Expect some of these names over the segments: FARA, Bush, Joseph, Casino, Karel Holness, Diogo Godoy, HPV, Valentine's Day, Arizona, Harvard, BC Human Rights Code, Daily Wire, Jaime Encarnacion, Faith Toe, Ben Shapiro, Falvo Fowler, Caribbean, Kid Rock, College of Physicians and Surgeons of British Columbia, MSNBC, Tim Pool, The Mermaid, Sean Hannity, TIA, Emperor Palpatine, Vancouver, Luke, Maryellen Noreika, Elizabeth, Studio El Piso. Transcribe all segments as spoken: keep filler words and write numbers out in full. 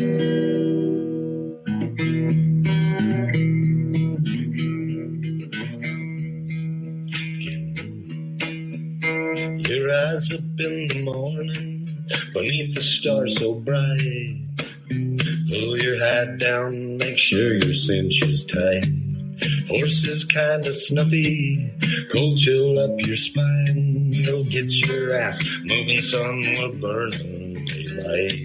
You rise up in the morning beneath the stars so bright. Pull your hat down, make sure your cinch is tight. Horse is kinda snuffy, cold chill up your spine. Go get your ass moving, sun will burn in daylight.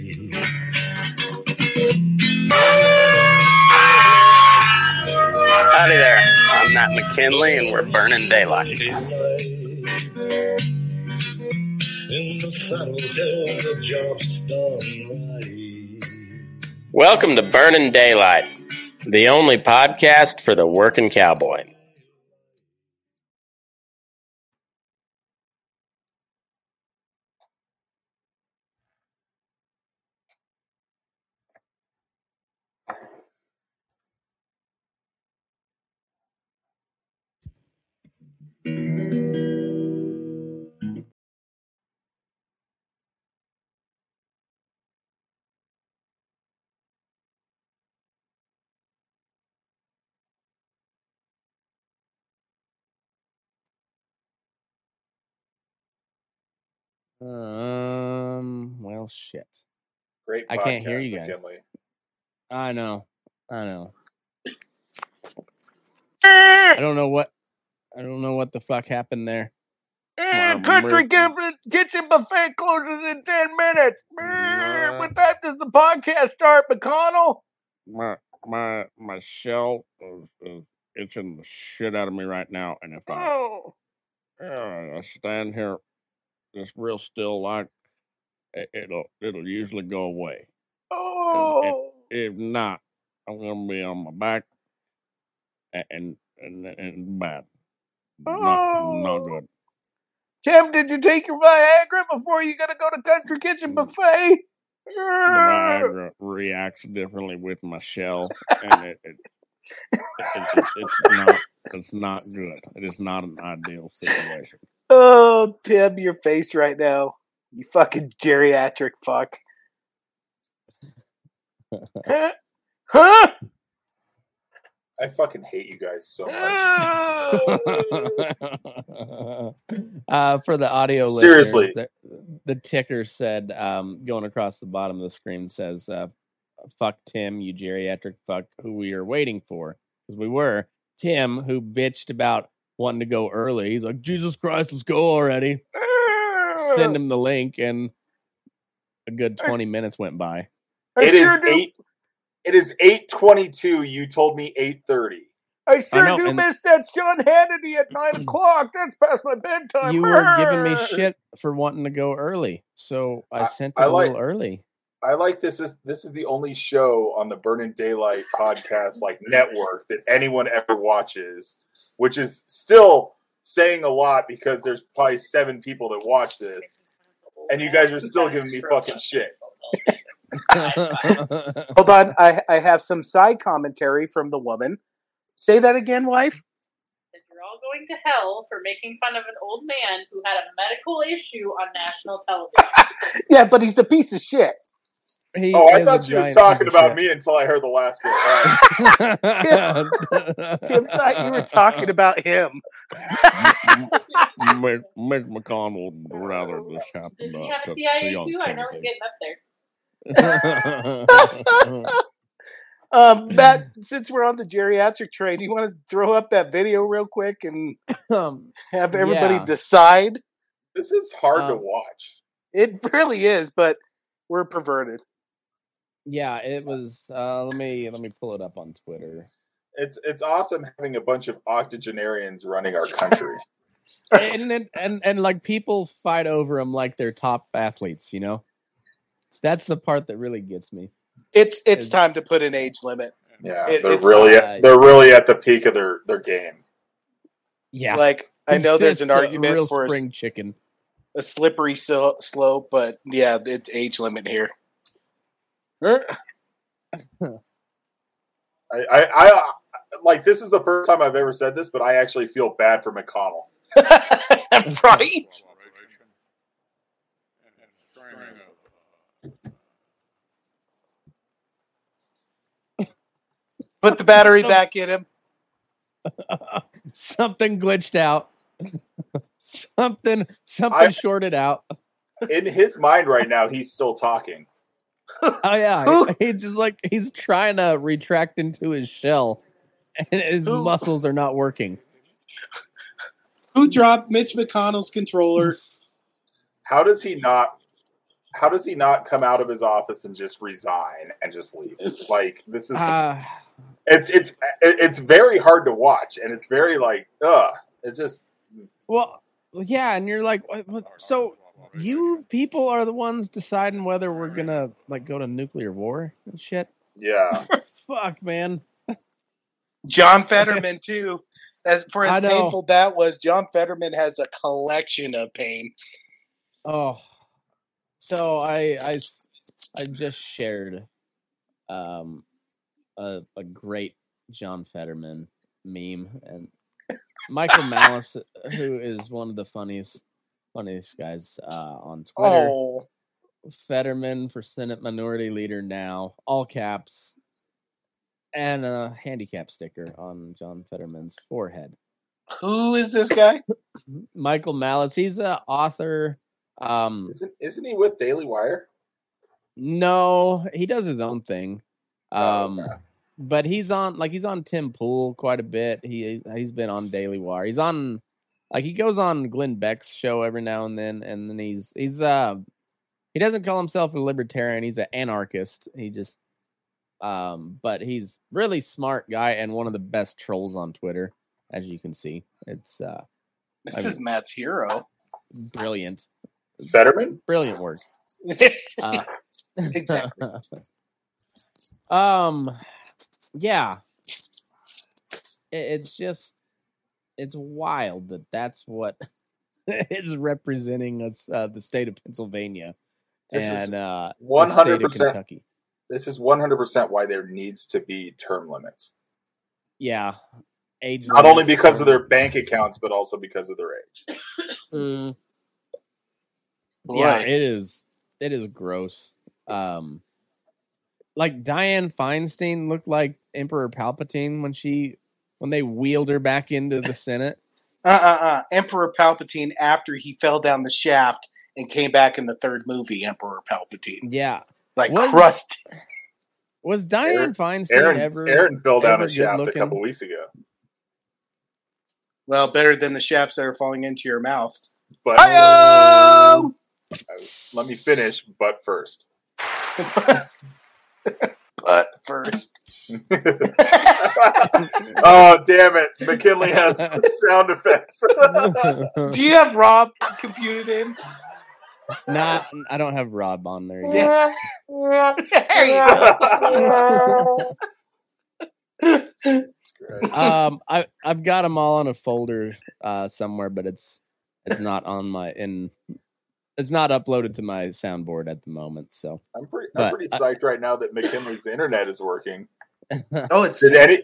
Howdy there, I'm Matt McKinley and we're Burning Daylight. Welcome to Burning Daylight, the only podcast for the working cowboy. Um. Well, shit. Great. I can't hear you guys. McKinley. I know. I know. I don't know what. I don't know what the fuck happened there. Yeah, country gifted kitchen buffet closes in ten minutes. My, what time does the podcast start, McConnell? My my my shell is, is itching the shit out of me right now, and if I oh. uh, I stand here just real still, like it, it'll it'll usually go away. Oh, if, if not, I'm gonna be on my back and and and bad. Oh, not, not good. Tim, did you take your Viagra before you got to go to Country Kitchen Buffet? The Viagra reacts differently with my shell, and it, it, it, it's, it's, it's not it's not good. It is not an ideal situation. Oh, Tim, your face right now, you fucking geriatric fuck. Huh? Huh? I fucking hate you guys so much. uh, for the audio Seriously. listeners, the, the ticker said, um, going across the bottom of the screen says, uh, fuck Tim, you geriatric fuck, who we are waiting for. Because we were. Tim, who bitched about wanting to go early. He's like, Jesus Christ, let's go already. Send him the link, and a good twenty I, minutes went by. It is eight. It is eight twenty-two. You told me eight thirty. I sure I know, do miss that Sean Hannity at nine o'clock. That's past my bedtime. You were giving me shit for wanting to go early, so I, I sent it I a like, little early. I like this. Is, this is the only show on the Burning Daylight podcast like network that anyone ever watches, which is still saying a lot because there's probably seven people that watch this, and you guys are still giving me fucking shit. Hold on, I, I have some side commentary from the woman. Say that again, wife. That you're all going to hell for making fun of an old man who had a medical issue on national television. Yeah, but he's a piece of shit. He oh, I thought she was talking about me until I heard the last one. Right. Tim, Tim thought you were talking about him. Mitch, Mitch McConnell would rather this happen. Did he have a T I A too? I know he's getting up there. um, Matt, since we're on the geriatric train, you want to throw up that video real quick and um, have everybody yeah. decide? This is hard um, to watch. It really is, but we're perverted. Yeah, it was. Uh, let me let me pull it up on Twitter. It's it's awesome having a bunch of octogenarians running our country, and, and and and like people fight over them like they're top athletes, you know. That's the part that really gets me. It's it's time to put an age limit. Yeah, it, they're really at, they're really at the peak of their, their game. Yeah, like I know there's an argument for spring a, chicken, a slippery so, slope, but yeah, it's age limit here. I, I I like this is the first time I've ever said this, but I actually feel bad for McConnell. Right. Put the battery back in him. Something glitched out. Something something I, shorted out. In his mind right now, he's still talking. Oh yeah. he, he's just like he's trying to retract into his shell and his Ooh. muscles are not working. Who dropped Mitch McConnell's controller? How does he not how does he not come out of his office and just resign and just leave? It's like this is uh, it's it's it's very hard to watch, and it's very like ugh. It's just well, yeah, and you're like, so you people are the ones deciding whether we're gonna like go to nuclear war and shit. Yeah, fuck, man. John Fetterman too. As for as painful that was, John Fetterman has a collection of pain. Oh, so I I I just shared um a a great John Fetterman meme, and Michael Malice, who is one of the funniest funniest guys uh, on Twitter. Oh. Fetterman for Senate Minority Leader now, all caps, and a handicap sticker on John Fetterman's forehead. Who is this guy? Michael Malice. He's an author. Um, isn't isn't he with Daily Wire? No, he does his own thing. Um, oh, okay. But he's on, like, he's on Tim Pool quite a bit. He he's been on Daily Wire. He's on, like, he goes on Glenn Beck's show every now and then, and then he's he's uh he doesn't call himself a libertarian. He's an anarchist. He just um, but he's really smart guy and one of the best trolls on Twitter, as you can see. It's uh, this I mean, is Matt's hero. Brilliant, Fetterman. Brilliant work. uh, exactly. um. Yeah, it's just, it's wild that that's what is representing us, uh, the state of Pennsylvania this and uh, the state of Kentucky. This is one hundred percent why there needs to be term limits. Yeah. Age Not only because of their bank accounts, but also because of their age. mm. Yeah, it is. It is gross. Um, like Dianne Feinstein looked like Emperor Palpatine when she when they wheeled her back into the Senate. Uh uh uh. Emperor Palpatine after he fell down the shaft and came back in the third movie, Emperor Palpatine. Yeah. Like was, crust. Was Dianne Feinstein Aaron, ever Aaron fell down a shaft looking? a couple weeks ago. Well, better than the shafts that are falling into your mouth. But um, let me finish, but first. But first. Oh, damn it. McKinley has sound effects. Do you have Rob computed in? Nah, I don't have Rob on there yet. Yeah. There you go. um, I, I've got them all in a folder uh, somewhere, but it's it's not on my... in. It's not uploaded to my soundboard at the moment, so I'm pretty. I'm but, pretty psyched uh, right now that McKinley's internet is working. Oh, it's did any,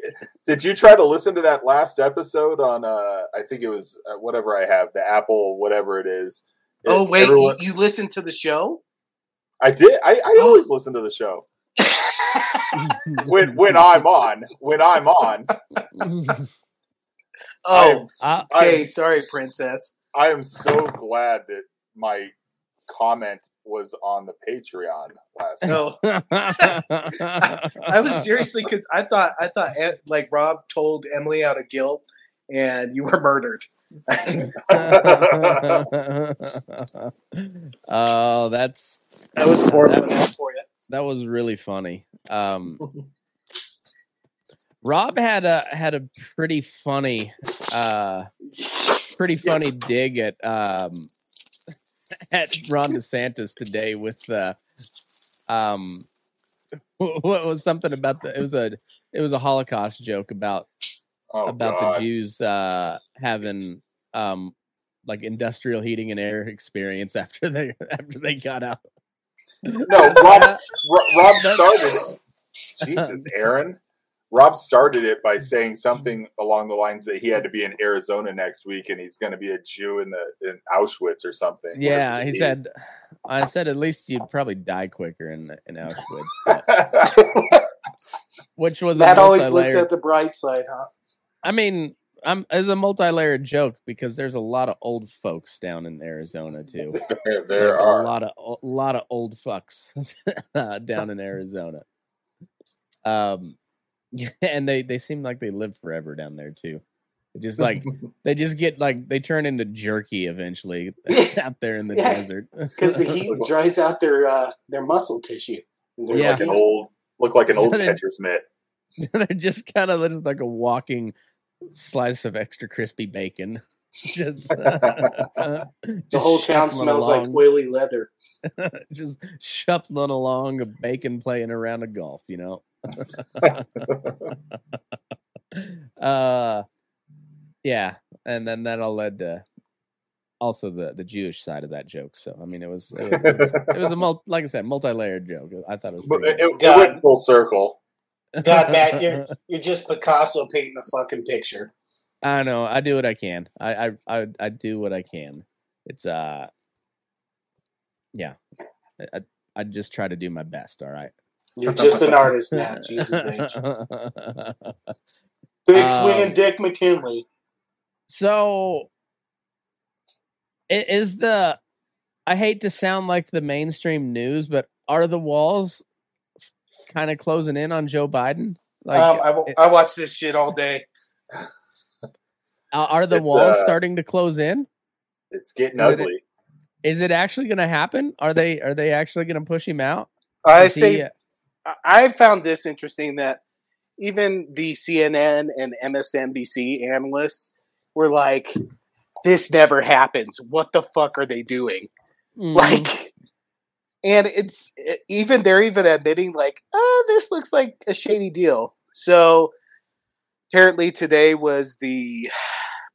Did you try to listen to that last episode on? Uh, I think it was uh, whatever I have, the Apple, whatever it is. It, oh wait, everyone, you, you listened to the show? I did. I, I oh. always listen to the show. when when I'm on, when I'm on. Oh, am, okay. I'm, sorry, princess. I am so glad that my comment was on the Patreon last no. night. I was seriously, cause I thought, I thought like Rob told Emily out of guilt and you were murdered. Oh, that's, that was horrible for you. That was really funny. Um, Rob had a, had a pretty funny, uh, pretty funny yes. dig at, um, at Ron DeSantis today with uh, um, what was something about the it was a it was a Holocaust joke about oh, about God. the Jews uh, having um, like industrial heating and air experience after they after they got out. No, Rob Rob started. Jesus, Aaron. Rob started it by saying something along the lines that he had to be in Arizona next week and he's going to be a Jew in the in Auschwitz or something. Yeah, he, he said, I said, at least you'd probably die quicker in in Auschwitz. But which was Matt always looks at the bright side, huh? I mean, I'm it's a multi-layered joke because there's a lot of old folks down in Arizona too. there there are a lot of a lot of old fucks down in Arizona. Um, and they they seem like they live forever down there too. They just like they just get like they turn into jerky eventually out there in the yeah, desert because the heat dries out their uh, their muscle tissue. Look yeah. like an old look like an so old catcher's mitt. They're just kind of just like a walking slice of extra crispy bacon. Just, uh, the whole town smells along. Like oily leather. Just shuffling along a bacon playing around a golf, you know. uh, yeah, and then that all led to also the, the Jewish side of that joke. So I mean, it was it, it was, it was a multi, like I said, multi-layered joke. I thought it was it, it went full circle. God, Matt, you're you're just Picasso painting a fucking picture. I know. I do what I can. I I I, I do what I can. It's uh, yeah. I I just try to do my best. All right. You're just an artist, Matt. Jesus H. Big swinging um, Dick McKinley. So, it is the. I hate to sound like the mainstream news, but are the walls kind of closing in on Joe Biden? Like um, I, I watch this shit all day. Are the it's, walls uh, starting to close in? It's getting is ugly. It, is it actually going to happen? Are they Are they actually going to push him out? I is say, he, uh, I found this interesting that even the C N N and M S N B C analysts were like, "This never happens. What the fuck are they doing?" Mm. Like. And it's even they're even admitting like, oh, this looks like a shady deal. So apparently today was the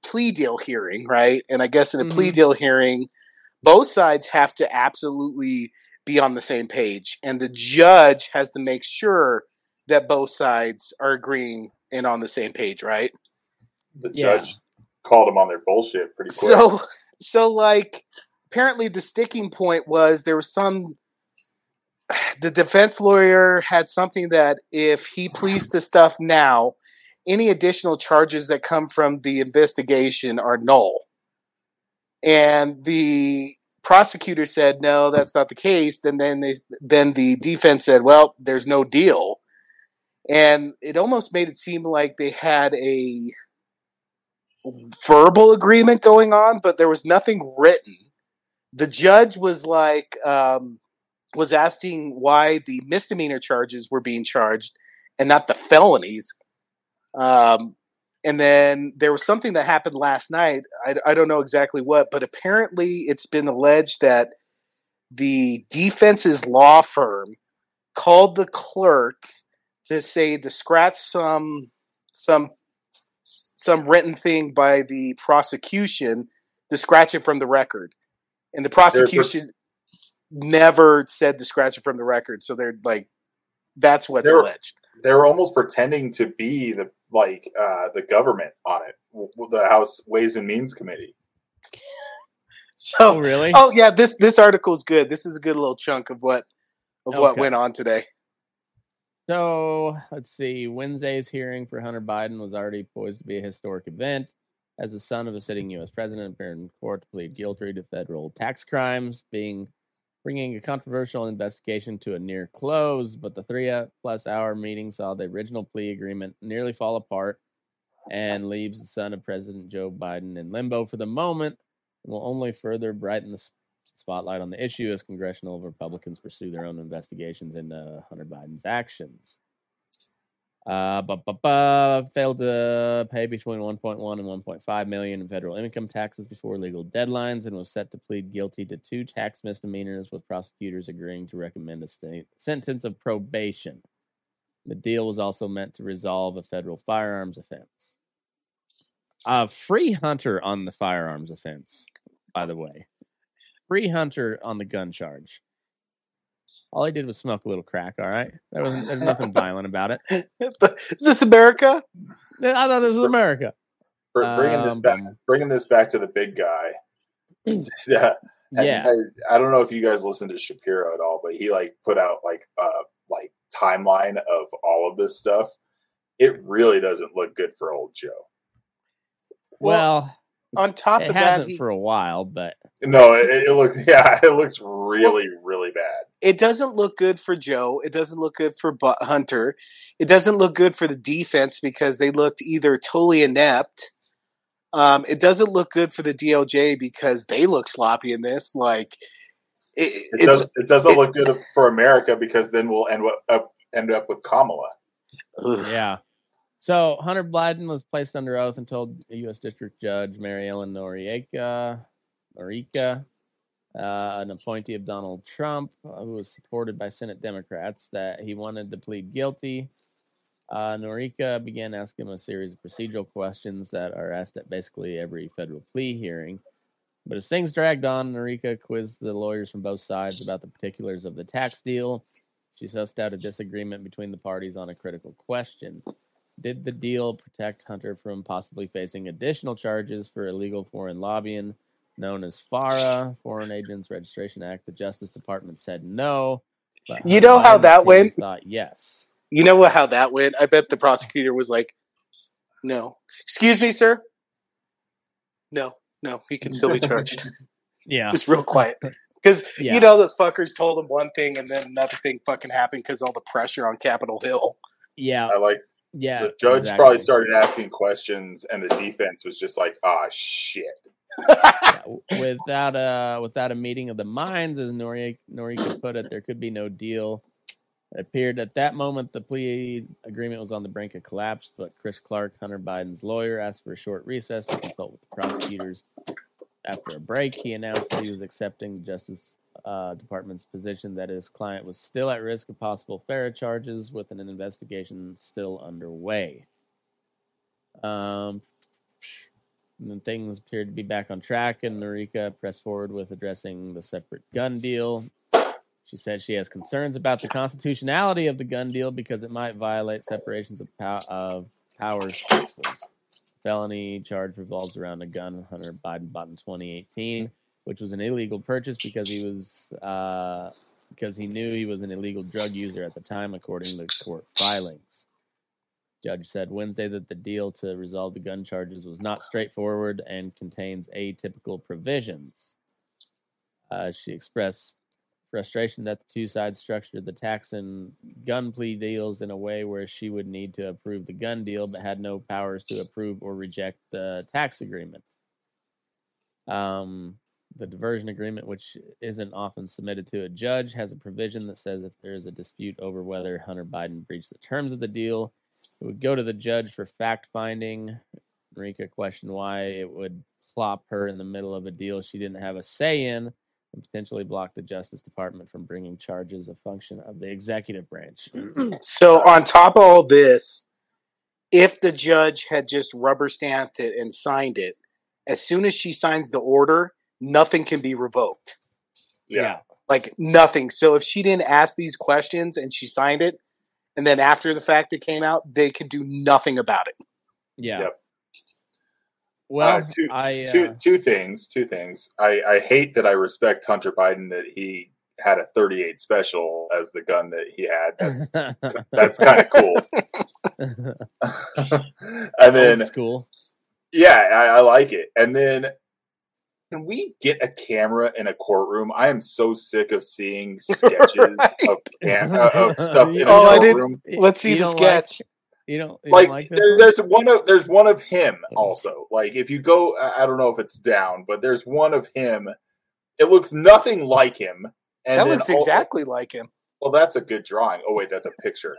plea deal hearing, right? And I guess in a mm-hmm. plea deal hearing, both sides have to absolutely be on the same page. And the judge has to make sure that both sides are agreeing and on the same page, right? The yes. judge called them on their bullshit pretty quick. So, so like... Apparently, the sticking point was there was some. The defense lawyer had something that if he pleads to stuff now, any additional charges that come from the investigation are null. And the prosecutor said, "No, that's not the case." Then, then they, then the defense said, "Well, there's no deal," and it almost made it seem like they had a verbal agreement going on, but there was nothing written. The judge was like, um, was asking why the misdemeanor charges were being charged and not the felonies. Um, and then there was something that happened last night. I, I don't know exactly what, but apparently it's been alleged that the defense's law firm called the clerk to say to scratch some, some, some written thing by the prosecution to scratch it from the record. And the prosecution pers- never said to scratch it from the record. So they're like, that's what's they're, alleged. They're almost pretending to be the like uh, the government on it, the House Ways and Means Committee. So oh, really? Oh yeah, this this article is good. This is a good little chunk of what of okay. what went on today. So let's see. Wednesday's hearing for Hunter Biden was already poised to be a historic event. As the son of a sitting U S president, appeared in court to plead guilty to federal tax crimes, being bringing a controversial investigation to a near close. But the three-plus-hour meeting saw the original plea agreement nearly fall apart and leaves the son of President Joe Biden in limbo for the moment, and will only further brighten the spotlight on the issue as congressional Republicans pursue their own investigations into Hunter Biden's actions. Uh, but, but, but failed to pay between one point one and one point five million dollars in federal income taxes before legal deadlines and was set to plead guilty to two tax misdemeanors with prosecutors agreeing to recommend a state sentence of probation. The deal was also meant to resolve a federal firearms offense. Uh, free Hunter on the firearms offense, by the way. Free Hunter on the gun charge. All I did was smoke a little crack, all right? There wasn't, there's nothing violent about it. Is this America? I thought this was America. We're bringing, um, this back, bringing this back to the big guy. yeah. yeah. I, I don't know if you guys listen to Shapiro at all, but he like put out like uh, like timeline of all of this stuff, it really doesn't look good for old Joe. Well, well on top of that, it hasn't for a while, but no, it, it looks yeah, it looks really well, really bad. It doesn't look good for Joe. It doesn't look good for Hunter. It doesn't look good for the defense because they looked either totally inept. Um, it doesn't look good for the D O J because they look sloppy in this. Like it, it, does, it doesn't it, look good for America because then we'll end up end up with Kamala. Ugh. Yeah. So Hunter Biden was placed under oath and told U S District Judge Maryellen Noreika, Noreika, uh, an appointee of Donald Trump, who was supported by Senate Democrats, that he wanted to plead guilty. Uh, Noreika began asking him a series of procedural questions that are asked at basically every federal plea hearing. But as things dragged on, Noreika quizzed the lawyers from both sides about the particulars of the tax deal. She sussed out a disagreement between the parties on a critical question. Did the deal protect Hunter from possibly facing additional charges for illegal foreign lobbying, known as FARA, Foreign Agents Registration Act? The Justice Department said no. But you know how that went? Thought yes. You know how that went? I bet the prosecutor was like, no. Excuse me, sir? No, no, he can still be charged. Yeah. Just real quiet. Because, yeah. you know, those fuckers told him one thing and then another thing fucking happened because all the pressure on Capitol Hill. Yeah. I like Yeah, the judge exactly. probably started asking questions, and the defense was just like, "Ah, shit." yeah, without a without a meeting of the minds, as Noreika, Noreika put it, there could be no deal. It appeared at that moment the plea agreement was on the brink of collapse. But Chris Clark, Hunter Biden's lawyer, asked for a short recess to consult with the prosecutors. After a break, he announced that he was accepting the Justice uh, Department's position that his client was still at risk of possible FARA charges with an investigation still underway. Um, and then things appeared to be back on track, and Noreika pressed forward with addressing the separate gun deal. She said she has concerns about the constitutionality of the gun deal because it might violate separations of, pow- of powers. Felony charge revolves around a gun Hunter Biden bought in twenty eighteen, which was an illegal purchase because he was uh, because he knew he was an illegal drug user at the time, according to court filings. Judge said Wednesday that the deal to resolve the gun charges was not straightforward and contains atypical provisions. Uh, she expressed frustration that the two sides structured the tax and gun plea deals in a way where she would need to approve the gun deal but had no powers to approve or reject the tax agreement. Um, the diversion agreement, which isn't often submitted to a judge, has a provision that says if there is a dispute over whether Hunter Biden breached the terms of the deal, it would go to the judge for fact-finding. Noreika questioned why it would plop her in the middle of a deal she didn't have a say in, and potentially block the Justice Department from bringing charges, a function of the executive branch. So on top of all this, if the judge had just rubber stamped it and signed it, as soon as she signs the order, nothing can be revoked. Yeah. yeah. Like nothing. So if she didn't ask these questions and she signed it, and then after the fact it came out, they could do nothing about it. Yeah. Yep. Well, uh, two, I, uh... two, two things, two things. I, I hate that I respect Hunter Biden that he had a thirty-eight special as the gun that he had. That's that's kind of cool. And then, old school. Yeah, I, I like it. And then, can we get a camera in a courtroom? I am so sick of seeing sketches right. of, cam- of stuff in oh, a courtroom. Let's see you the sketch. Like... You don't you like, don't like there, there's one of there's one of him also. Like if you go, I don't know if it's down, but there's one of him. It looks nothing like him. And that looks exactly also, like him. Well, that's a good drawing. Oh wait, that's a picture.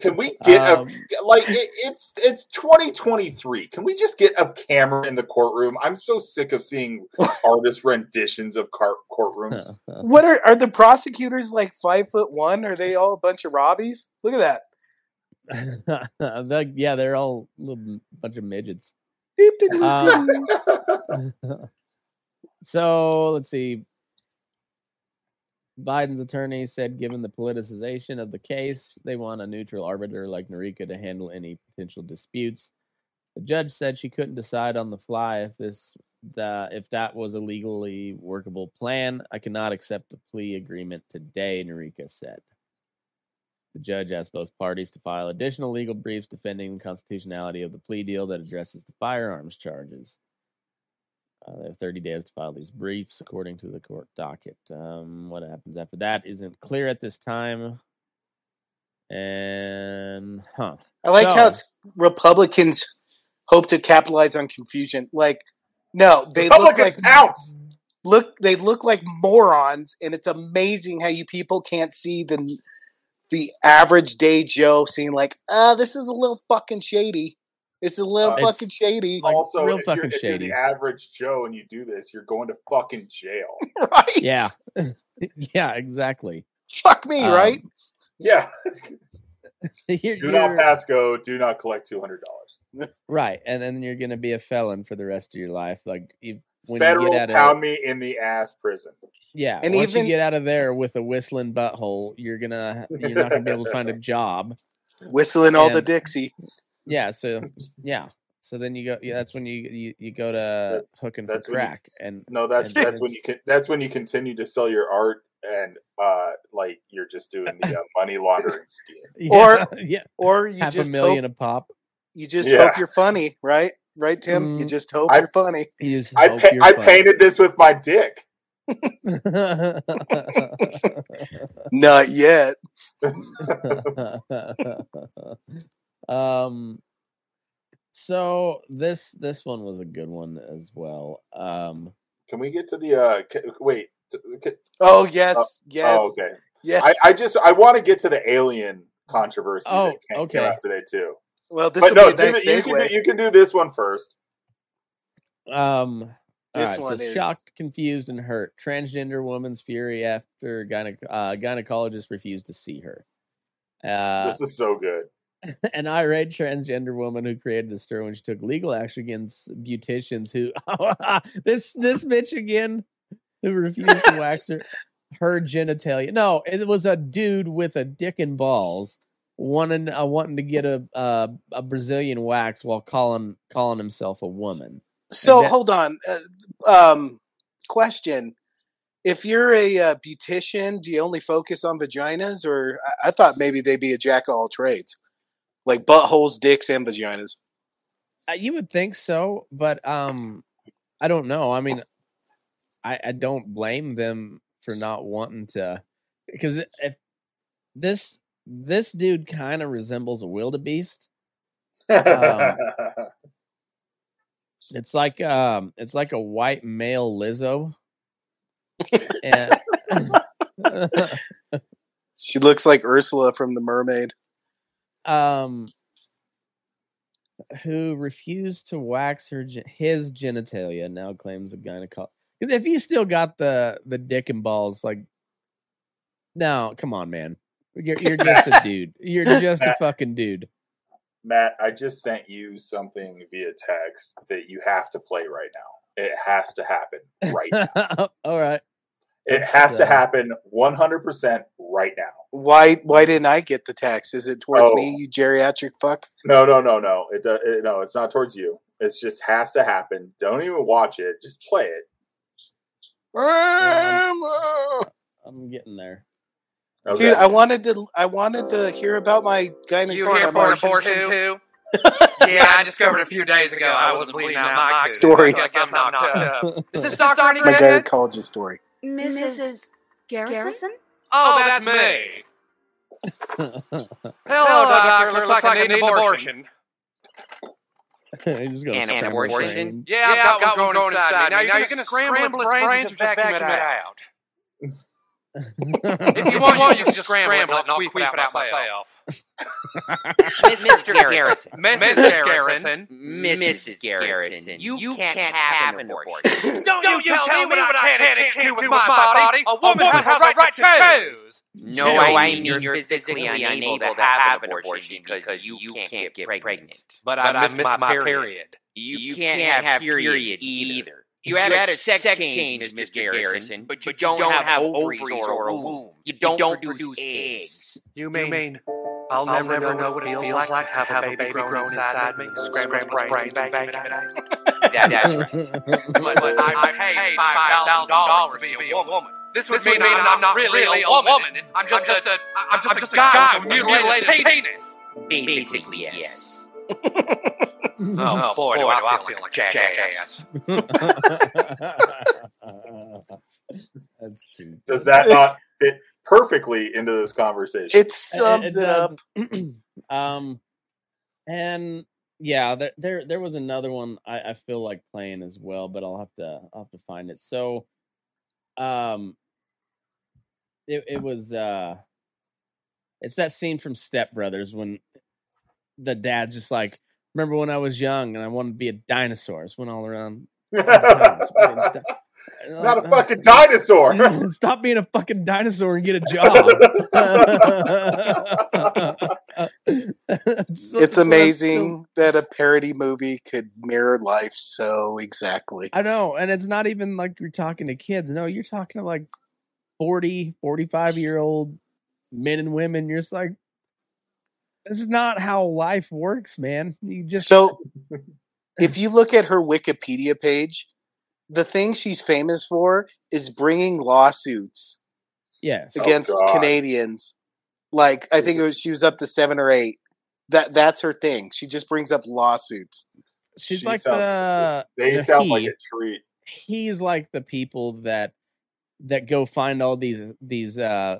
Can we get um, a like it, it's it's twenty twenty-three? Can we just get a camera in the courtroom? I'm so sick of seeing artist renditions of car- courtrooms. What are are the prosecutors like five foot one? Are they all a bunch of Robbies? Look at that. the, yeah, they're all a little bunch of midgets. um, so let's see. Biden's attorney said, given the politicization of the case, they want a neutral arbiter like Noreika to handle any potential disputes. The judge said she couldn't decide on the fly if this the, if that was a legally workable plan. I cannot accept the plea agreement today, Noreika said. The judge asked both parties to file additional legal briefs defending the constitutionality of the plea deal that addresses the firearms charges. Uh, they have thirty days to file these briefs, according to the court docket. Um, what happens after that isn't clear at this time. And, huh. I like so, how it's Republicans hope to capitalize on confusion. Like, no, they look like outs. Look, they look like morons, and it's amazing how you people can't see the the average day Joe seeing like, ah, oh, this is a little fucking shady. It's a little uh, fucking shady. Like, also, real if, fucking you're, if shady. You're the average Joe and you do this, you're going to fucking jail. Right? Yeah. Yeah, exactly. Fuck me, um, right? Yeah. You're, do not Pasco. Do not collect two hundred dollars. Right. And then you're going to be a felon for the rest of your life. Like you, when Federal you get out of, pound me in the ass prison. Yeah. And once even, you get out of there with a whistling butthole, you're, gonna, you're not going to be able to find a job. Whistling and, all the Dixie. Yeah, so yeah, so then you go. Yeah, that's when you you, you go to hooking for crack, you, and no, that's and that's when you can, that's when you continue to sell your art, and uh, like you're just doing the uh, money laundering scheme, yeah, or yeah, or you half just a million hope, a pop. You just yeah. hope you're funny, right? Right, Tim? Mm, you just hope I, you're funny. You I pa- you're I funny. Painted this with my dick. Not yet. Um, so this, this one was a good one as well. Um, can we get to the, uh, can, wait. Can, oh, yes. Uh, yes. Oh, okay. Yes. I, I just, I want to get to the alien controversy oh, that came, okay. came out today too. Well, this is no, a nice segue. You can, you can do this one first. Um, this right, one so is shocked, confused, and hurt. Transgender woman's fury after gyne- uh, gynecologist refused to see her. Uh, this is so good. An irate transgender woman who created a stir when she took legal action against beauticians who this this bitch again who refused to wax her her genitalia. No, it was a dude with a dick and balls wanting uh, wanting to get a uh, a Brazilian wax while calling calling himself a woman. So that- hold on, uh, um, question. If you're a uh, beautician, do you only focus on vaginas, or I, I thought maybe they'd be a jack of all trades. Like buttholes, dicks, and vaginas. Uh, you would think so, but um, I don't know. I mean, I, I don't blame them for not wanting to, because if this this dude kind of resembles a wildebeest. Um, it's like um, it's like a white male Lizzo. And she looks like Ursula from The Mermaid. Um, who refused to wax her his genitalia now claims a gynecologist. Because if you still got the the dick and balls, like, no, come on, man, you're, you're just a dude. You're just Matt, a fucking dude. Matt, I just sent you something via text that you have to play right now. It has to happen right now. All right. It has to happen one hundred percent right now. Why Why didn't I get the text? Is it towards oh. me, you geriatric fuck? No, no, no, no. It, it No, it's not towards you. It just has to happen. Don't even watch it. Just play it. Um, I'm getting there. Okay. Dude, I wanted to I wanted to hear about my gynecologist. You here for abortion too? Yeah, I discovered a few days ago I wasn't bleeding out my story. I guess I'm knocked up. Is this doctor any good? My gynecologist story. Missus Garrison? Oh, that's me. Hello, doctor. Looks like, like I need an abortion. abortion. An abortion? Yeah, I've yeah, got one going inside me. Now, now you're going to scramble its brains and vacuum it out. If you want one, you can just scramble it and I'll queef it out myself. Mister Garrison. Missus Garrison. Missus Garrison. You can't have an abortion. Don't you tell me what I can and can't do with my body. A woman has the right to choose. No, I mean you're physically unable to have an abortion because you can't get pregnant. But I missed my period. You can't have period either. You had, you had a sex, sex change, Miss Garrison, but you, but you don't, don't have ovaries or a womb. You don't, you don't produce, produce eggs. You mean, you mean I'll, I'll never, never know, know what it feels, feels like, like to have, have a baby, baby grown, grown inside, inside me, scrambled brains and bacon and eggs. Yeah, that's right. But, but I paid five thousand dollars to be a woman. This would, this would mean, mean I'm, I'm not really, really a woman. woman. I'm just I'm a, a, I'm just I'm just a guy with a mutilated penis. Basically, yes. Oh, boy, do I feel like jackass. That's true. Does that not fit perfectly into this conversation? It sums it, it, it up. um, and yeah, there, there there was another one I, I feel like playing as well, but I'll have to I'll have to find it. So, um, it it was uh, it's that scene from Step Brothers when the dad's just like, remember when I was young and I wanted to be a dinosaur? It's went all around. Not a fucking dinosaur. Stop being a fucking dinosaur and get a job. It's amazing that a parody movie could mirror life so exactly. I know. And it's not even like you're talking to kids. No, you're talking to like forty, forty-five year old men and women. You're just like, this is not how life works, man. You just So if you look at her Wikipedia page, the thing she's famous for is bringing lawsuits yes. against oh, Canadians. Like, I think it was, she was up to seven or eight. That That's her thing. She just brings up lawsuits. She's she like sounds, the... They the sound he, like a treat. He's like the people that that go find all these, these uh,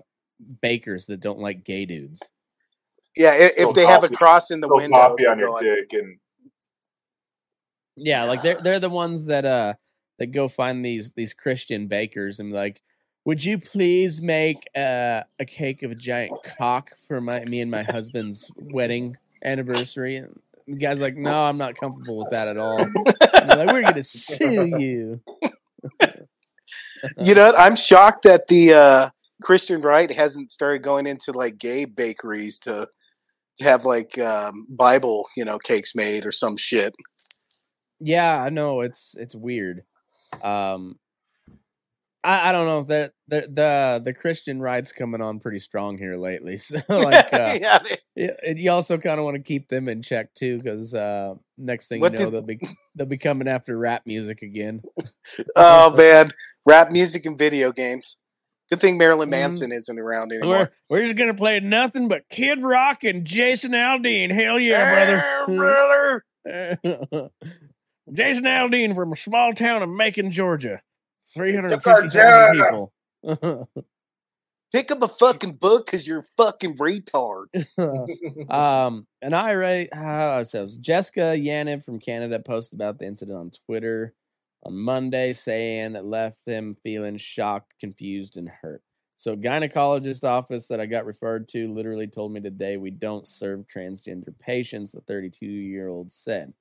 bakers that don't like gay dudes. Yeah, if, if they coffee, have a cross in the window. Coffee on your dick and... Yeah, yeah, like, they're, they're the ones that... Uh, They go find these these Christian bakers and be like, would you please make uh, a cake of a giant cock for my me and my husband's wedding anniversary? And the guy's like, no, I'm not comfortable with that at all. And they're like, we're gonna sue you. You know, I'm shocked that the uh, Christian right hasn't started going into like gay bakeries to have like um, Bible, you know, cakes made or some shit. Yeah, I know it's it's weird. Um, I, I don't know if that the the the Christian right's coming on pretty strong here lately. So like, uh, yeah, they, you, you also kind of want to keep them in check too, because uh, next thing you know, did... they'll be they'll be coming after rap music again. Oh man, rap music and video games. Good thing Marilyn Manson mm-hmm. isn't around anymore. We're, we're just gonna play nothing but Kid Rock and Jason Aldean. Hell yeah, hey, brother, brother. Jason Aldean from a small town of Macon, Georgia. three hundred fifty thousand people. Pick up a fucking book because you're fucking retard. um, an I R A, uh, so Jessica Yanin from Canada posted about the incident on Twitter on Monday, saying that left him feeling shocked, confused, and hurt. So gynecologist office that I got referred to literally told me today, we don't serve transgender patients, the thirty-two-year-old said.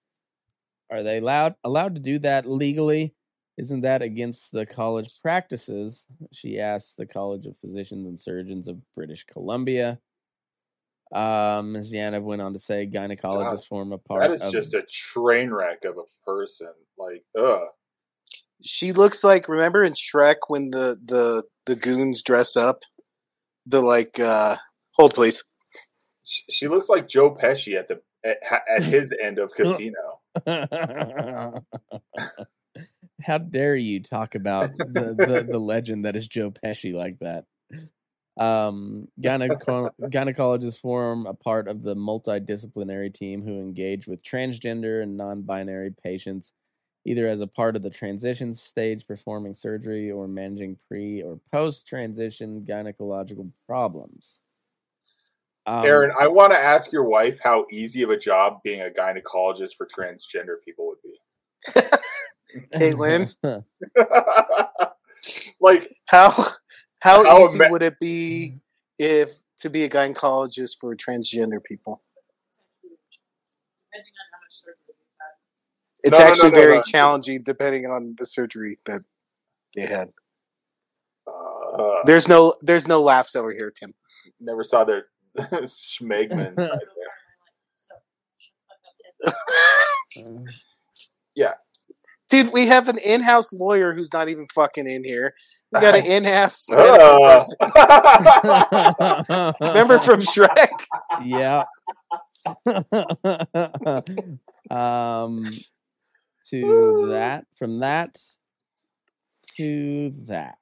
Are they allowed allowed to do that legally? Isn't that against the college practices? She asked the College of Physicians and Surgeons of British Columbia. Um, Miz Yanev went on to say gynecologists God, form a part of... That is of, just a train wreck of a person. Like, ugh. She looks like, remember in Shrek when the, the, the goons dress up? The, like, uh, hold please. She, she looks like Joe Pesci at the at, at his end of Casino. How dare you talk about the, the, the legend that is Joe Pesci like that? Um, gyneco- gynecologists form a part of the multidisciplinary team who engage with transgender and non-binary patients, either as a part of the transition stage, performing surgery, or managing pre or post-transition gynecological problems. Um, Aaron, I want to ask your wife how easy of a job being a gynecologist for transgender people would be. Caitlin, like how how, how easy ama- would it be if to be a gynecologist for transgender people? Depending on how much surgery you had, it's no, actually no, no, very no, no. challenging depending on the surgery that they had. Uh, there's no there's no laughs over here, Tim. Never saw their. Schmegman side there. Yeah. Dude, we have an in-house lawyer who's not even fucking in here. We got an in-house oh. person. Remember from Shrek? Yeah. um, to that, from that, to that.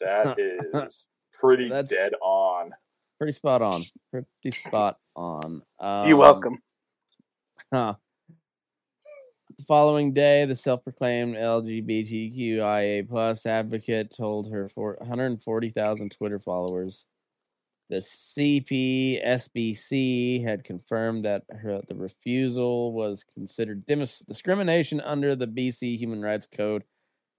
That is pretty That's dead on. Pretty spot on. Pretty spot on. Um, You're welcome. Huh. The following day, the self-proclaimed L G B T Q I A plus advocate told her one hundred forty thousand Twitter followers the C P S B C had confirmed that her, the refusal was considered dis- discrimination under the B C Human Rights Code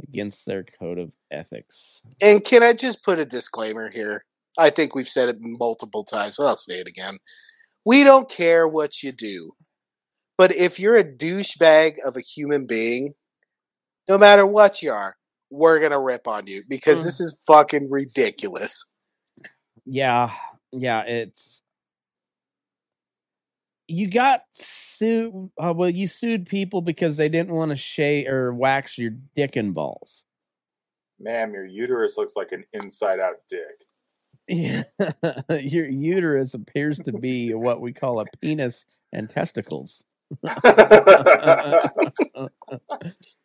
against their code of ethics. And can I just put a disclaimer here? I think we've said it multiple times, so I'll say it again. We don't care what you do. But if you're a douchebag of a human being, no matter what you are, we're going to rip on you because mm. this is fucking ridiculous. Yeah. Yeah. It's. You got sued. Uh, well, you sued people because they didn't want to shave or wax your dick and balls. Ma'am, your uterus looks like an inside out dick. Yeah. Your uterus appears to be what we call a penis and testicles.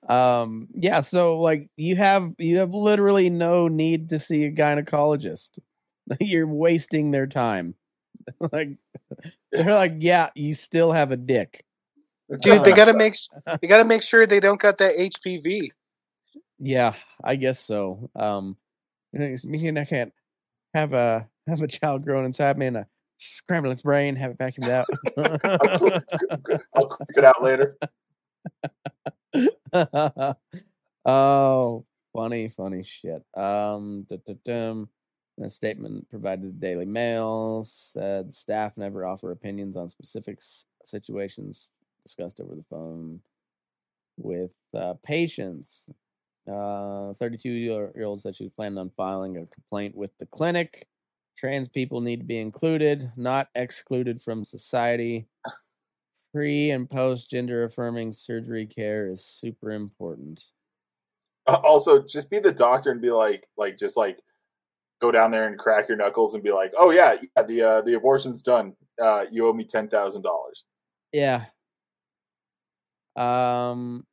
um yeah so like you have you have literally no need to see a gynecologist. You're wasting their time. Like they're like, yeah, you still have a dick, dude. They gotta make they gotta make sure they don't got that H P V. yeah, I guess so. Um me and I can't have a have a child growing inside me and a scramble its brain, have it vacuumed out. I'll cook it out later. Oh, funny, funny shit. Um, a statement provided to the Daily Mail said staff never offer opinions on specific situations discussed over the phone with uh, patients. Uh, thirty-two-year-old said she was planning on filing a complaint with the clinic. Trans people need to be included, not excluded from society. Pre and post gender affirming surgery care is super important. Uh, also, just be the doctor and be like, like, just like, go down there and crack your knuckles and be like, oh yeah, yeah the uh, the abortion's done. Uh, you owe me ten thousand dollars. Yeah. Um.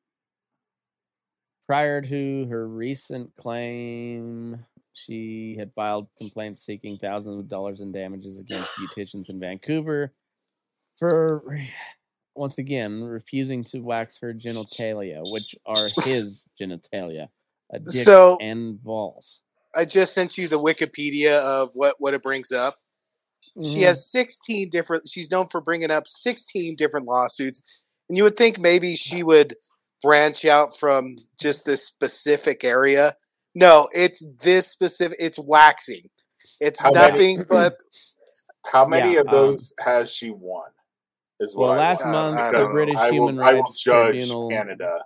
Prior to her recent claim, she had filed complaints seeking thousands of dollars in damages against beauticians in Vancouver for, once again, refusing to wax her genitalia, which are his genitalia, a dick so, and balls. I just sent you the Wikipedia of what, what it brings up. Mm-hmm. She has sixteen different, she's known for bringing up sixteen different lawsuits. And you would think maybe she would branch out from just this specific area. No, it's this specific. It's waxing. It's how nothing many, but. How many yeah, of those um, has she won? Is what well, last month uh, the British know. Human will, Rights Tribunal Canada.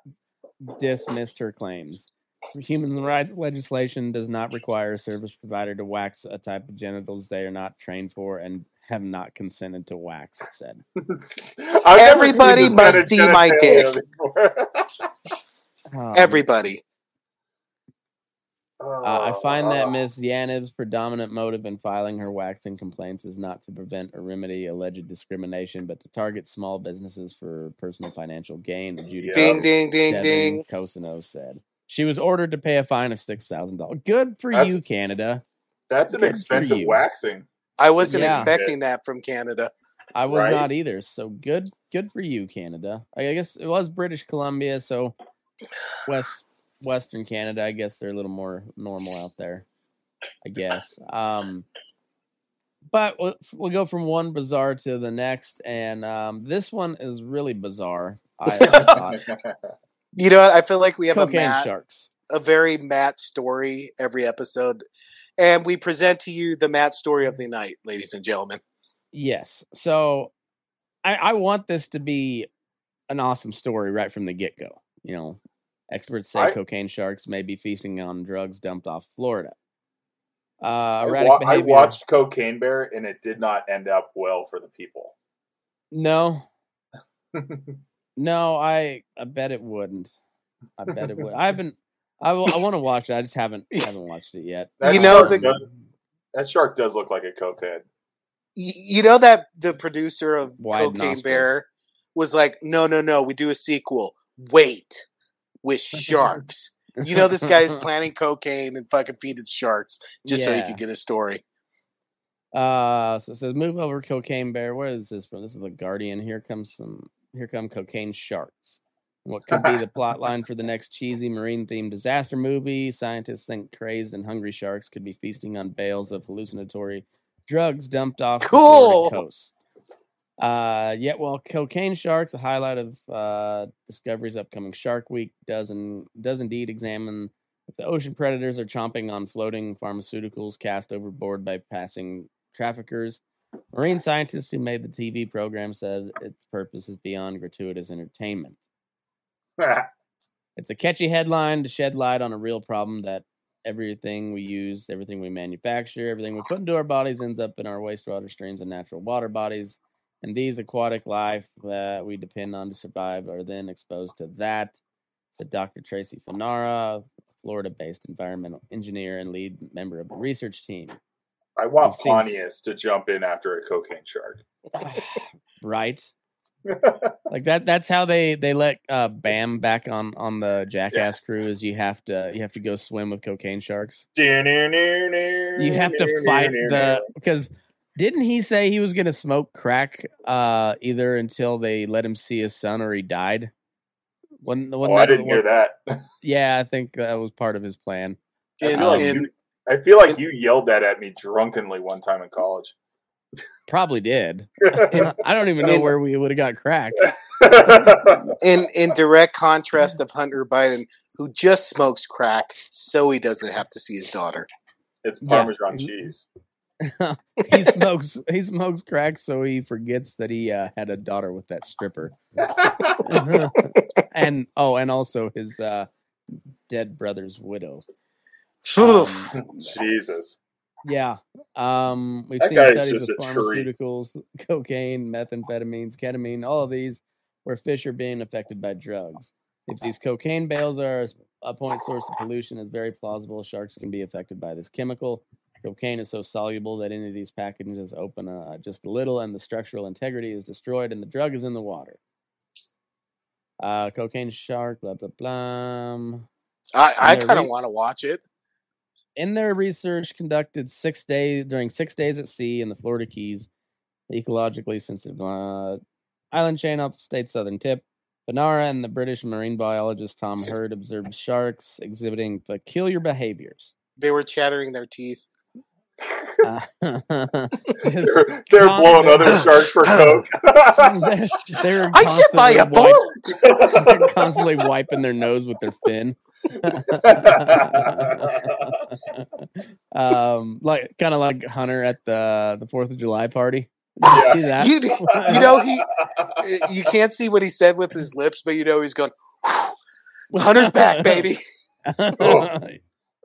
dismissed her claims. Human rights legislation does not require a service provider to wax a type of genitals they are not trained for and have not consented to wax. Said everybody must see my dick. um, everybody. Uh, I find that Miz Yanev's predominant motive in filing her waxing complaints is not to prevent or remedy alleged discrimination, but to target small businesses for personal financial gain. Adjudicator ding, ding, ding, Devin ding. Cosino said she was ordered to pay a fine of six thousand dollars. Good for that's, you, Canada. That's an Good expensive waxing. I wasn't yeah. expecting that from Canada. I was right? not either. So good, good for you, Canada. I guess it was British Columbia, so West. Western Canada, I guess they're a little more normal out there, I guess. Um, but we'll, we'll go from one bizarre to the next, and um, this one is really bizarre. I, I thought. You know what? I feel like we have Cocaine a Matt, sharks. a very Matt story every episode, and we present to you the Matt story of the night, ladies and gentlemen. Yes. So I, I want this to be an awesome story right from the get-go, you know. Experts say I, cocaine sharks may be feasting on drugs dumped off Florida. Uh, erratic wa- behavior. I watched Cocaine Bear, and it did not end up well for the people. No. No, I I bet it wouldn't. I bet it would. I've been. I, I want to watch it. I just haven't haven't watched it yet. That you know, the, does, that shark does look like a cokehead. You know that the producer of Wide Cocaine nostrils. Bear was like, "No, no, no, we do a sequel. Wait, with sharks." You know, this guy is planting cocaine and fucking feeding sharks just yeah. so he could get a story. Uh, so it says, "Move over, Cocaine Bear." Where is this from? This is the Guardian. Here comes some. Here come cocaine sharks. What could be the plot line for the next cheesy marine-themed disaster movie? Scientists think crazed and hungry sharks could be feasting on bales of hallucinatory drugs dumped off cool. the Florida coast. Uh, yet while cocaine sharks, a highlight of uh, Discovery's upcoming Shark Week, does, in, does indeed examine if the ocean predators are chomping on floating pharmaceuticals cast overboard by passing traffickers. Marine scientists who made the T V program said its purpose is beyond gratuitous entertainment. It's a catchy headline to shed light on a real problem that everything we use, everything we manufacture, everything we put into our bodies ends up in our wastewater streams and natural water bodies. And these aquatic life that we depend on to survive are then exposed to that, said Doctor Tracy Fanara, Florida-based environmental engineer and lead member of the research team. I want I've Pontius seen... to jump in after a cocaine shark. Right. Like that that's how they they let uh Bam back on on the Jackass yeah. crew is you have to you have to go swim with cocaine sharks. You have to fight the because didn't he say he was going to smoke crack uh either until they let him see his son or he died? When, when oh, that, I didn't when, hear that. Yeah, I think that was part of his plan. In, um, in, I feel like you yelled that at me drunkenly one time in college. Probably did. I don't even know in, where we would have got crack. In in direct contrast of Hunter Biden, who just smokes crack so he doesn't have to see his daughter. It's Parmesan yeah. cheese. he smokes he smokes crack so he forgets that he uh, had a daughter with that stripper. and oh, and also his uh, dead brother's widow. Um, Jesus. Yeah, um, we've that seen studies with pharmaceuticals, treat. cocaine, methamphetamines, ketamine, all of these where fish are being affected by drugs. If these cocaine bales are a point source of pollution, it's very plausible sharks can be affected by this chemical. Cocaine is so soluble that any of these packages open uh, just a little and the structural integrity is destroyed and the drug is in the water. Uh, cocaine shark, blah, blah, blah. I, I kind of re- want to watch it. In their research conducted six days during six days at sea in the Florida Keys, the ecologically sensitive uh, island chain off the state's southern tip, Fanara and the British marine biologist Tom Hurd observed sharks exhibiting peculiar behaviors. They were chattering their teeth. Uh, they're they're blowing other sharks for coke. they're, they're I should buy a boat. Wiping, they're constantly wiping their nose with their fin. um, like kind of like Hunter at the the Fourth of July party. Did you see that? you, you know he. You can't see what he said with his lips, but you know he's going. Hunter's back, baby. Oh,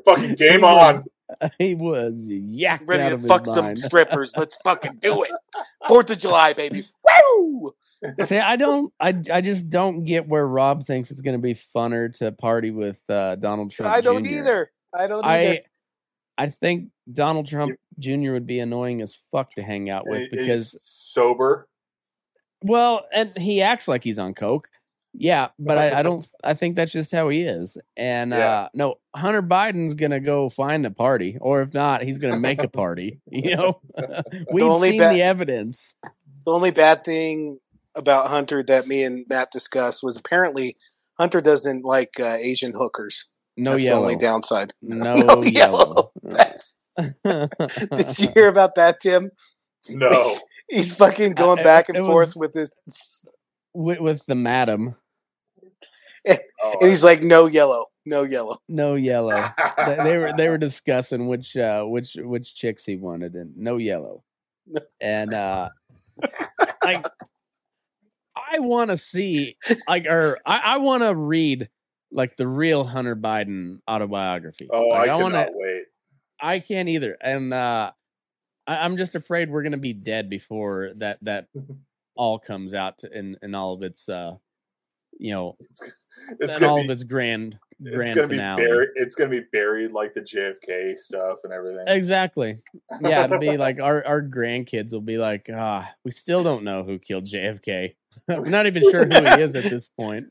fucking game on. He was yak ready out to of fuck some strippers. Let's fucking do it. Fourth of July, baby. Woo! See, I don't. I, I just don't get where Rob thinks it's going to be funner to party with uh, Donald Trump. I don't Junior either. I don't. I either. I think Donald Trump Junior would be annoying as fuck to hang out with because he's sober. Well, and he acts like he's on coke. Yeah, but I, I don't. I think that's just how he is. And yeah. uh, no, Hunter Biden's gonna go find a party, or if not, he's gonna make a party. You know, we've seen ba- the evidence. The only bad thing about Hunter that me and Matt discussed was apparently Hunter doesn't like uh, Asian hookers. No, that's yellow. The only downside. No, no yellow. yellow. Did you hear about that, Tim? No. He's fucking going I, back and forth was... with his with, with the madam. And he's like, no yellow, no yellow, no yellow. they, they were they were discussing which uh, which which chicks he wanted, and no yellow. And uh, I I want to see like or I, I want to read like the real Hunter Biden autobiography. Oh, like, I, I cannot wanna, wait. I can't either, and uh, I, I'm just afraid we're gonna be dead before that that all comes out in in all of its. Uh, you know, it's and all be, of its grand, grand it's gonna finale. Be buried, it's going to be buried like the J F K stuff and everything. Exactly. Yeah, it'll be like our, our grandkids will be like, ah, we still don't know who killed J F K. We're not even sure who he is at this point.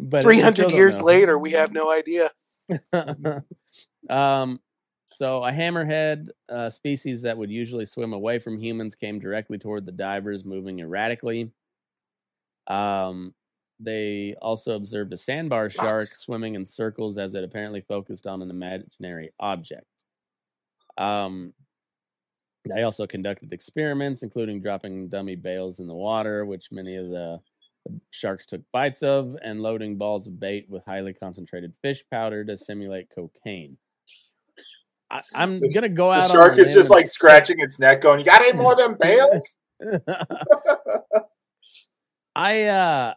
But three hundred years know. later, we have no idea. um, so a hammerhead, uh, species that would usually swim away from humans, came directly toward the divers, moving erratically. Um, they also observed a sandbar shark Box. swimming in circles as it apparently focused on an imaginary object. Um, they also conducted experiments, including dropping dummy bales in the water, which many of the sharks took bites of, and loading balls of bait with highly concentrated fish powder to simulate cocaine. I, I'm the, gonna go out. The shark on is just like and... scratching its neck, going, "You got any more of them bales?" I. uh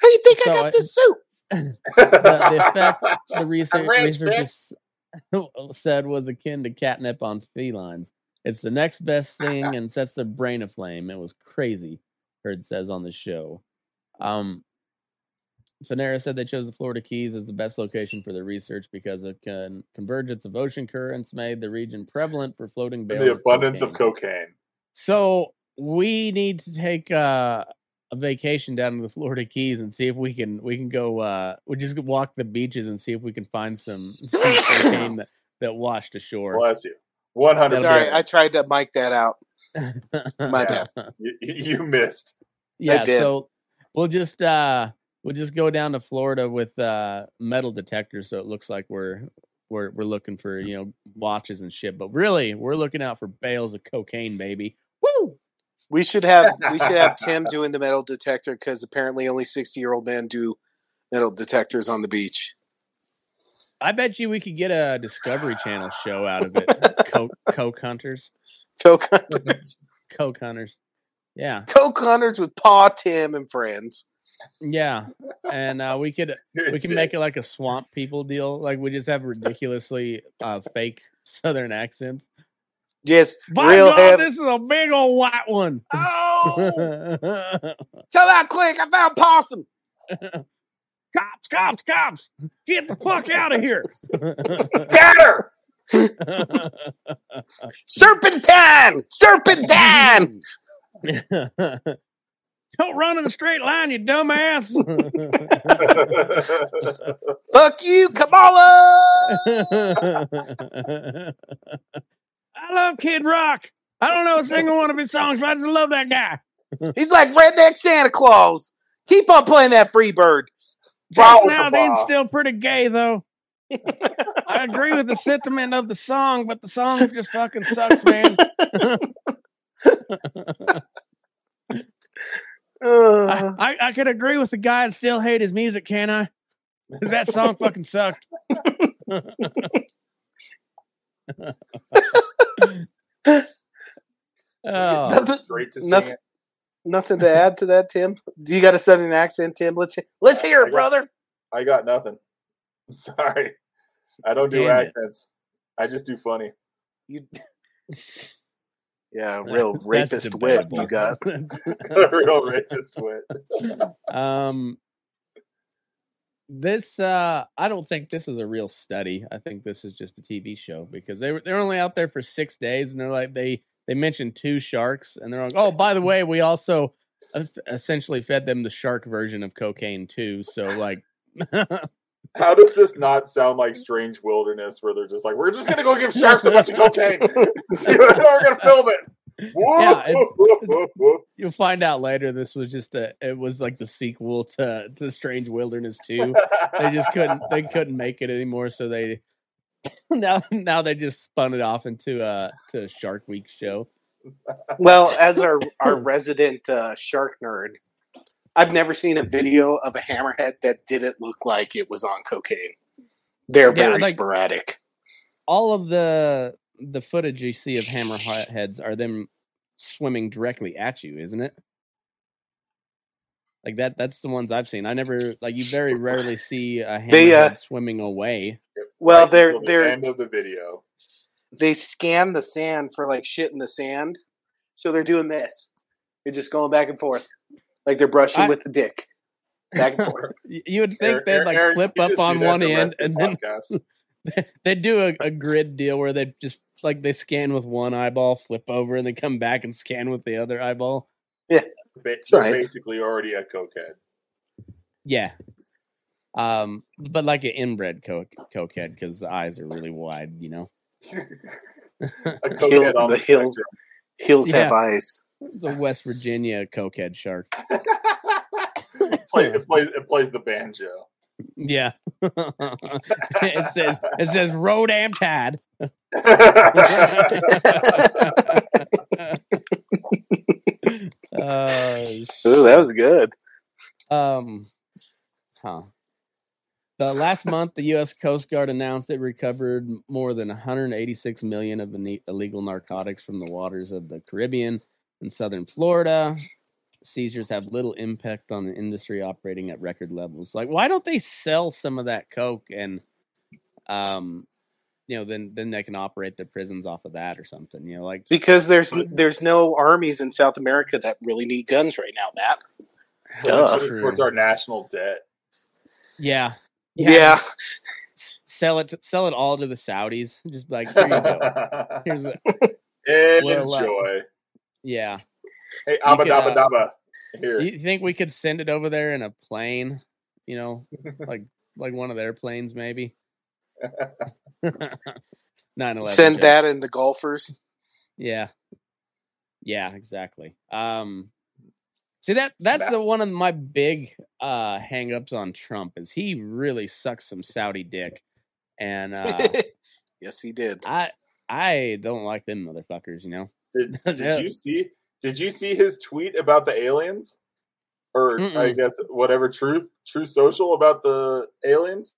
How do you think so I got I, this soup? the, the effect the research, researchers said was akin to catnip on felines. It's the next best thing and sets the brain aflame. It was crazy. Heard says on the show. Um, Fanera said they chose the Florida Keys as the best location for their research because of con- convergence of ocean currents made the region prevalent for floating bales. And the abundance of cocaine. of cocaine. So we need to take uh, a vacation down to the Florida Keys and see if we can we can go. Uh, we just walk the beaches and see if we can find some, some cocaine that, that washed ashore. Bless you. One hundred. Sorry, I tried to mic that out. My bad. You, you missed. Yeah, so we'll just uh, we'll just go down to Florida with uh, metal detectors, so it looks like we're we're we're looking for you know watches and shit, but really we're looking out for bales of cocaine, baby. Woo! We should have we should have Tim doing the metal detector because apparently only sixty year old men do metal detectors on the beach. I bet you we could get a Discovery Channel show out of it. Coke, Coke Hunters. Coke Hunters. Coke Hunters. Yeah. Coke Hunters with Pa, Tim, and friends. Yeah. And uh, we could we could make it like a Swamp People deal. Like we just have ridiculously uh, fake Southern accents. Yes. By real God, hev- this is a big old white one. Oh! Tell that quick. I found possum. Cops, cops, cops. Get the fuck out of here. Better. Serpentine! Serpentine! Don't run in a straight line, you dumbass! Fuck you, Kamala! I love Kid Rock. I don't know a single one of his songs, but I just love that guy. He's like redneck Santa Claus. Keep on playing that Free Bird. Just now, Dean's still pretty gay, though. I agree with the sentiment of the song, but the song just fucking sucks, man. I, I, I could agree with the guy and still hate his music, can I? Because that song fucking sucked. oh. nothing, Great to nothing, nothing to add to that, Tim? Do you got a Southern accent, Tim? Let's, let's hear it, I got, brother. I got nothing. Sorry. I don't do Damn accents. It. I just do funny. You, yeah, real rapist wit you got. Real rapist wit. um, this uh, I don't think this is a real study. I think this is just a T V show because they were they're only out there for six days, and they're like they they mentioned two sharks, and they're like, oh, by the way, we also essentially fed them the shark version of cocaine too. So like. How does this not sound like Strange Wilderness where they're just like, we're just going to go give sharks a bunch of cocaine. See, we're going to film it. Whoa, yeah, whoa, whoa, whoa. You'll find out later this was just a, it was like the sequel to, to Strange Wilderness two. They just couldn't, they couldn't make it anymore. So they, now, now they just spun it off into a, to a Shark Week show. Well, as our, our resident uh, shark nerd, I've never seen a video of a hammerhead that didn't look like it was on cocaine. They're yeah, very like, sporadic. All of the the footage you see of hammerheads are them swimming directly at you, isn't it? Like that that's the ones I've seen. I never like you very rarely see a hammerhead they, uh, swimming away. Well, right they're they're the end of the video. They scan the sand for like shit in the sand. So they're doing this. They're just going back and forth. Like they're brushing I, with the dick. back and forth. You would think Eric, they'd like Eric, flip up on one end and the then they'd do a, a grid deal where they just like they scan with one eyeball, flip over, and then come back and scan with the other eyeball. Yeah, they're right. Basically already a cokehead. Yeah, um, but like an inbred co- cokehead because the eyes are really wide, you know. a cokehead on the, the hills. Hills yeah. have eyes. It's a West Virginia cokehead shark. It, play, it plays. It plays the banjo. Yeah. it says. It says. Road Am Tide. uh, Ooh, that was good. Um, huh. The last month, the U S Coast Guard announced it recovered more than one hundred eighty-six million of illegal narcotics from the waters of the Caribbean and southern Florida. Seizures have little impact on an industry operating at record levels. Like, why don't they sell some of that coke and, um, you know, then then they can operate their prisons off of that or something. You know, like because there's there's no armies in South America that really need guns right now, Matt. Towards our national debt. Yeah. Yeah. yeah. Sell it. Sell it all to the Saudis. Just like here you go. Here's a little, enjoy. Uh, yeah. Hey, abba could, dabba uh, dabba. Here. You think we could send it over there in a plane? You know, like like one of their planes, maybe. nine eleven Send jokes. That in the golfers. Yeah. Yeah. Exactly. Um. See that that's that. the one of my big uh, hang-ups on Trump is he really sucks some Saudi dick, and uh, yes, he did. I I don't like them motherfuckers. You know. Did, did you see? Did you see his tweet about the aliens, or Mm-mm. I guess whatever True True Social about the aliens?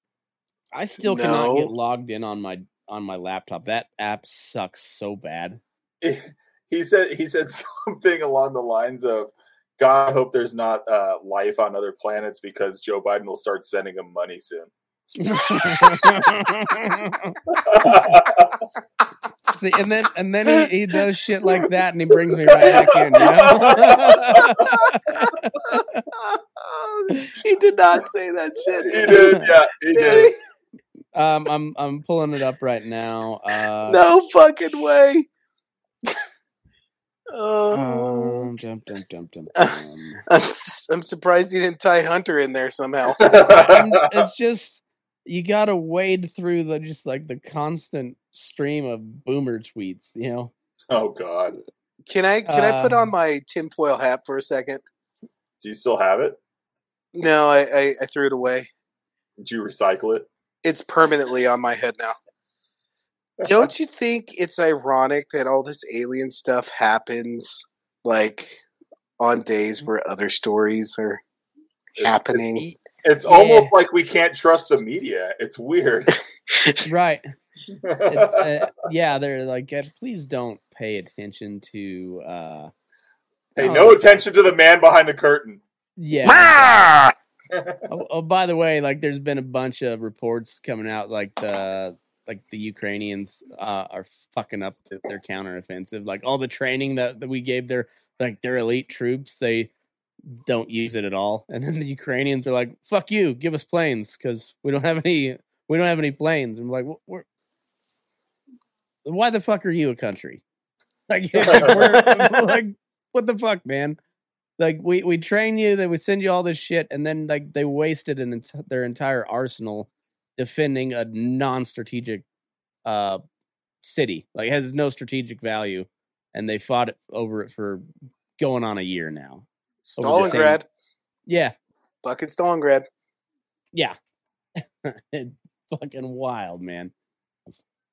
I still no. cannot get logged in on my on my laptop. That app sucks so bad. He said he said something along the lines of, "God, I hope there's not uh, life on other planets because Joe Biden will start sending them money soon." See, and then and then he, he does shit like that, and he brings me right back in. You know? He did not say that shit. He did, yeah, he did. Um, I'm I'm pulling it up right now. Uh, no fucking way. Oh, um, jump, jump, jump, jump, jump. I'm I'm surprised he didn't tie Hunter in there somehow. It's just you got to wade through the just like the constant stream of boomer tweets, you know. Oh God! Can I can uh, I put on my tinfoil hat for a second? Do you still have it? No, I, I I threw it away. Did you recycle it? It's permanently on my head now. Don't you think it's ironic that all this alien stuff happens like on days where other stories are it's, happening? It's, it's yeah. almost like we can't trust the media. It's weird. Right. It's, uh, yeah, they're like, please don't pay attention to... Uh, pay no know. attention to the man behind the curtain. Yeah. oh, oh, by the way, like there's been a bunch of reports coming out like the... Like the Ukrainians uh, are fucking up their counteroffensive. Like all the training that, that we gave their like their elite troops, they don't use it at all. And then the Ukrainians are like, "Fuck you, give us planes because we don't have any. We don't have any planes." And I'm like, we're, "Why the fuck are you a country? Like, yeah, like, we're, like what the fuck, man? Like we we train you, then we send you all this shit, and then like they wasted an, their entire arsenal." Defending a non-strategic uh, city, like has no strategic value, and they fought it over it for going on a year now. Stalingrad, yeah, fucking Stalingrad, yeah, fucking wild, man.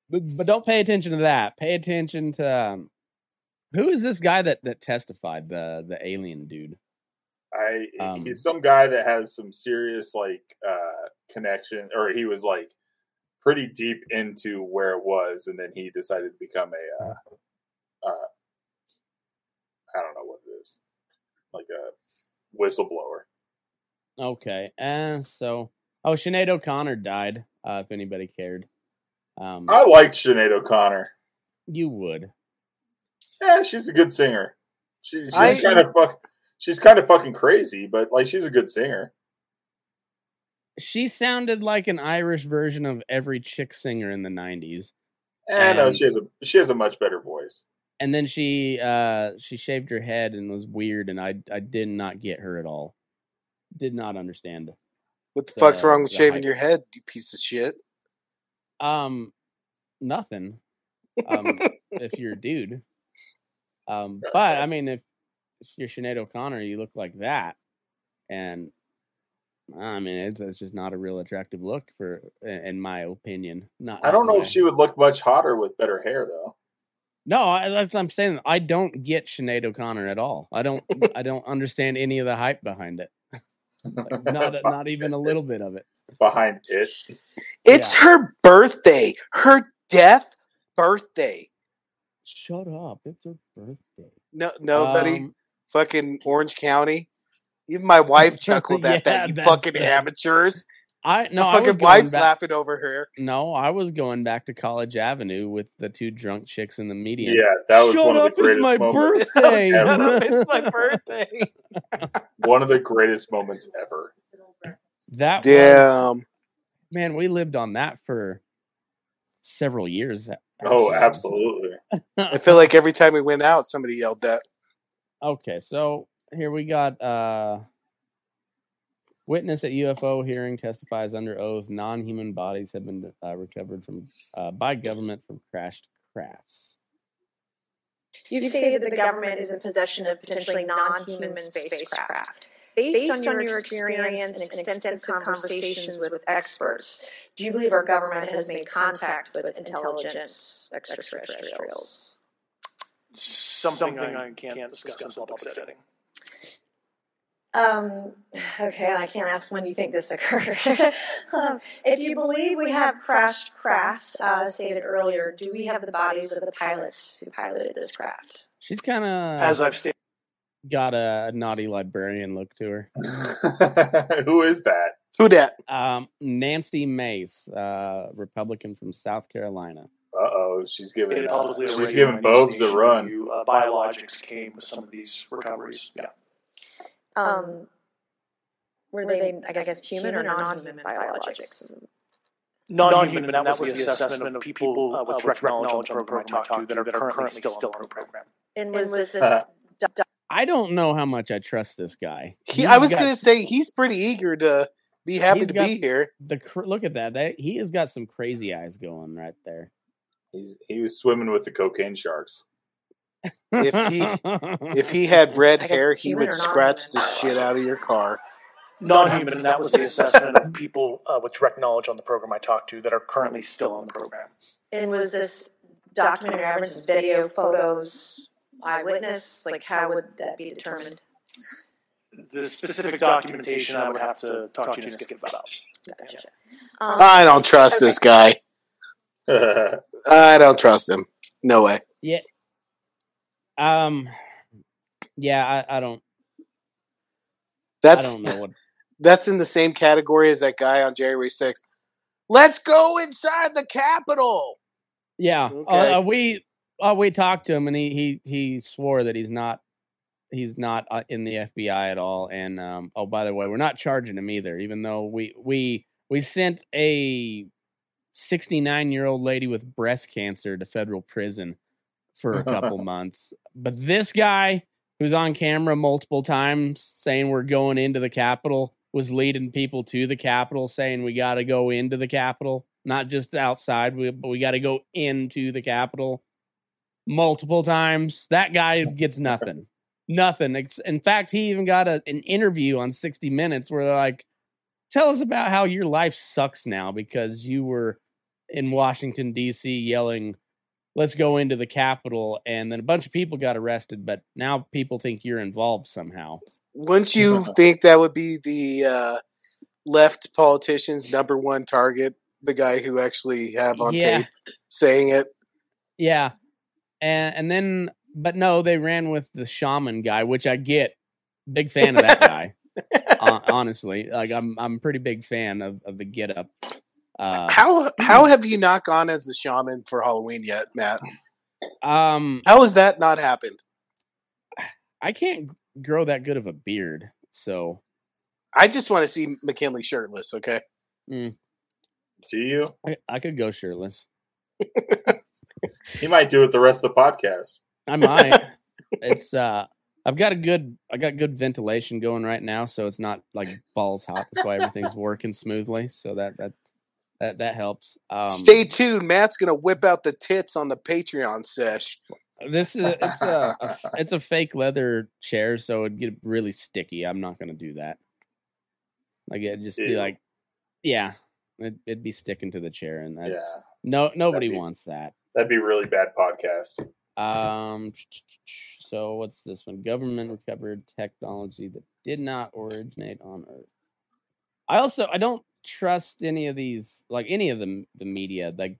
But, but don't pay attention to that. Pay attention to um, who is this guy that that testified? The the alien dude. I um, he's some guy that has some serious like uh, connection, or he was like pretty deep into where it was, and then he decided to become a uh, uh, I don't know what it is, like a whistleblower. Okay, uh, so oh, Sinead O'Connor died. Uh, if anybody cared, um, I liked Sinead O'Connor. You would. Yeah, she's a good singer. She, she's I, kind of fuck. She's kind of fucking crazy, but like she's a good singer. she sounded like an Irish version of every chick singer in the nineties. I know she has a she has a much better voice. And then she uh, she shaved her head and was weird, and I I did not get her at all. Did not understand. What the, the fuck's wrong with shaving hype. Your head, you piece of shit? Um, nothing. Um, if you're a dude. Um, but I mean, if, if you're Sinead O'Connor, you look like that, and I mean, it's, it's just not a real attractive look for, in my opinion. Not. I don't know if she would look much hotter with better hair, though. No, I, that's what I'm saying. I don't get Sinead O'Connor at all. I don't. I don't understand any of the hype behind it. Like, not not even a little bit of it. Behind it. It's yeah. her birthday. Her death birthday. Shut up! It's her birthday. No, nobody. Um, fucking Orange County. Even my wife chuckled at yeah, that. You fucking it. Amateurs. I no. My fucking I wife's back, laughing over her. No, I was going back to College Avenue with the two drunk chicks in the median. Yeah, that was Shut one of the greatest my moments. Birthday. Shut up! It's my birthday. One of the greatest moments ever. That damn was, man, we lived on that for several years. Oh, absolutely. I feel like every time we went out, somebody yelled that. Okay, so here we got uh, witness at U F O hearing testifies under oath non-human bodies have been uh, recovered from uh, by government from crashed crafts. You've stated that the government is in possession of potentially non-human spacecraft. Based, Based on, on your experience, experience and extensive conversations with, with experts, do you believe our government has made contact with intelligent extraterrestrials? Something, Something I can't, can't discuss in public setting. Um, okay, I can't ask when you think this occurred. um, if you believe we have crashed craft, uh, stated earlier, do we have the bodies of the pilots who piloted this craft? She's kind of... As I've stated... Got a, a naughty librarian look to her. Who is that? Who dat? Um, Nancy Mace, uh, Republican from South Carolina. Uh oh, she's giving it uh, she's giving Bobes a run. You, uh, biologics came with some of these recoveries. Yeah. Um, were they, I guess, human or non-human biologics? Non-human. That was the assessment of people uh, with direct knowledge on the program I talked to that are currently still on the program. And was this? Uh, I don't know how much I trust this guy. He, I was going to say he's pretty eager to be happy to be here. The look at that, that he has got some crazy eyes going right there. He's he was swimming with the cocaine sharks. If he if he had red hair, he would scratch the shit out of your car. Non-human, and that was the assessment of people uh, with direct knowledge on the program I talked to that are currently still on the program. And was this documented evidence, video, photos? Eyewitness, like how would that be determined? The specific documentation I would have to talk to you about. Gotcha. Um, I don't trust okay. this guy. I don't trust him. No way. Yeah. Um. Yeah, I, I don't. That's I don't know what. That's in the same category as that guy on January sixth. Let's go inside the Capitol. Yeah. Okay. Uh, we. Oh, we talked to him, and he he he swore that he's not he's not in the F B I at all. And um, oh, by the way, we're not charging him either, even though we we we sent a sixty-nine-year-old lady with breast cancer to federal prison for a couple months. But this guy, who's on camera multiple times saying we're going into the Capitol, was leading people to the Capitol, saying we got to go into the Capitol, not just outside, we, but we got to go into the Capitol. Multiple times. That guy gets nothing. Nothing. In fact, he even got a, an interview on sixty minutes where they're like, tell us about how your life sucks now because you were in Washington, D C yelling, let's go into the Capitol. And then a bunch of people got arrested, but now people think you're involved somehow. Wouldn't you think that would be the uh, left politician's number one target? The guy who actually have on yeah. tape saying it. Yeah. And, and then, but no, they ran with the shaman guy, which I get. Big fan of that guy. uh, honestly, like I'm, I'm pretty big fan of, of the get up. Uh, how how have you not gone as the shaman for Halloween yet, Matt? Um, how has that not happened? I can't grow that good of a beard, so I just want to see McKinley shirtless, okay? Mm. Do you? I, I could go shirtless. He might do it the rest of the podcast. I might. It's uh, I've got a good I got good ventilation going right now, so it's not like balls hot. That's why everything's working smoothly. So that that that, that helps. Um, Stay tuned. Matt's gonna whip out the tits on the Patreon sesh. This is it's a, a it's a fake leather chair, so it'd get really sticky. I'm not gonna do that. Like it'd just Ew. be like, yeah, it'd, it'd be sticking to the chair, and that's yeah. no nobody that'd be, wants that. That'd be really bad podcast. Um, so what's this one? Government recovered technology that did not originate on Earth. I also I don't trust any of these, like any of the the media. Like,